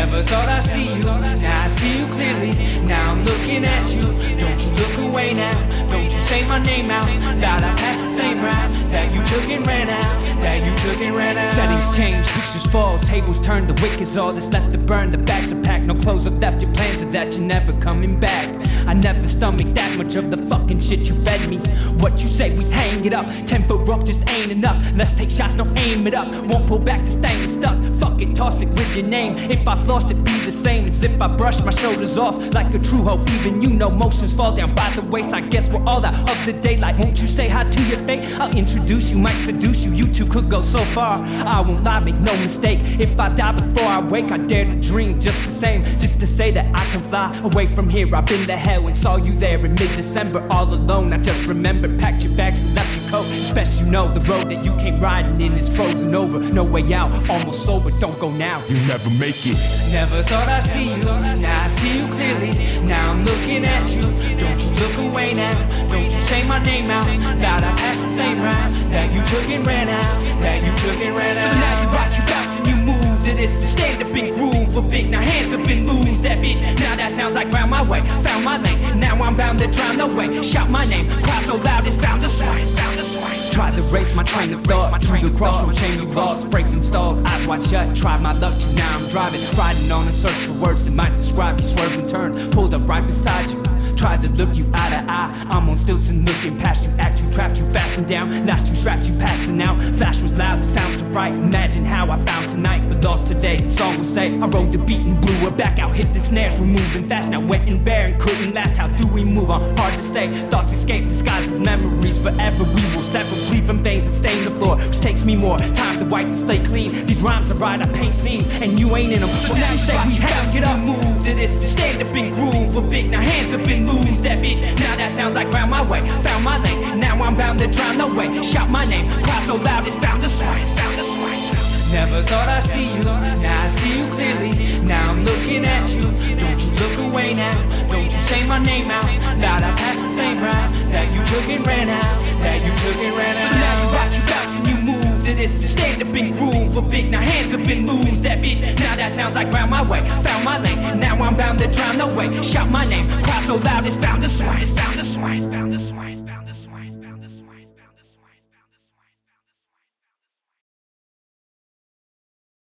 Never thought I'd see you, now I see you clearly. Now I'm looking at you, don't you look away now. Don't you say my name out, thought I passed the same round. That you took and ran out, that you took and ran out. Settings change, pictures fall, tables turn, the wick is all that's left to burn. The bags are packed, no clothes are left, your plans are that you're never coming back. I never stomached that much of the fucking shit you fed me. What you say, we hang it up. Ten foot rope just ain't enough. Let's take shots, don't aim it up. Won't pull back, this thing is stuck. Fuck it, toss it with your name. If I floss, it'd be the same as if I brushed my shoulders off. Like a true hope, even you know motions fall down by the waist. I guess we're all out of the daylight. Won't you say hi to your fate? I'll introduce you, might seduce you. You two could go so far. I won't lie, make no mistake. If I die before I wake, I dare to dream just the same. Just to say that I can fly away from here. I've been to hell and saw you there in mid-December all alone. I just remember, packed your bags and left your coat. Best you know the road that you came riding in is frozen over. No way out, almost sober, don't go now. You never make it. Never thought I'd see you, now I see you clearly. Now I'm looking at you, don't you look away now. Don't you say my name out, thought I passed the same round. That you took and ran out, that you took and ran out. So now you rock your bounce and you move to this stand up and groove for big. Now hands up and lose that bitch. Now that sounds like round my way, found my lane. Now I'm bound to drown the way. Shout my name, cry so loud it's bound to sway, bound to sway. Tried to race my train of thought, through the crossroad chain of lost, breaking stalled, eyes wide shut. Tried my luck to now I'm driving, riding on a search for words that might describe you. Swerve and turn, pulled up right beside you. Tried to look you eye to eye, I'm on stilts and looking past you. Act you, trapped you, fastened down. Last you, strapped you, passing out. Flash was loud, the sound so right. Imagine how I found tonight, but lost today. The song will say, I rode the beat and blew her back out. Hit the snares, we're moving fast. Now wet and bare and couldn't last. How do we move on? Hard to say. Thoughts escape, disguises, memories forever. We will sever, bleeding veins and stain the floor. Which takes me more time to wipe the slate clean. These rhymes are right, I paint scenes, and you ain't in them. Well, now you say we have, get up, move to this. Stand up and groove for big. Now hands up and lose that bitch. Now that sounds like round my way, found my lane. Now I'm bound to drown the way. Shout my name, cry so loud it's bound to sway, bound to sway. Never thought I'd see you, now I see you clearly. Now I'm looking at you, don't you look away now. Don't you say my name out, now I passed the same round. That you took and ran out, that you took and ran out. So now you rock your bounce and you move to this. Stand up and groove for big. Now hands up and lose that bitch. Now that sounds like round my way, found my lane. Now I'm bound to drown the way. Shout my name, cry so loud it's bound to sway, it's bound to sway, it's bound to sway.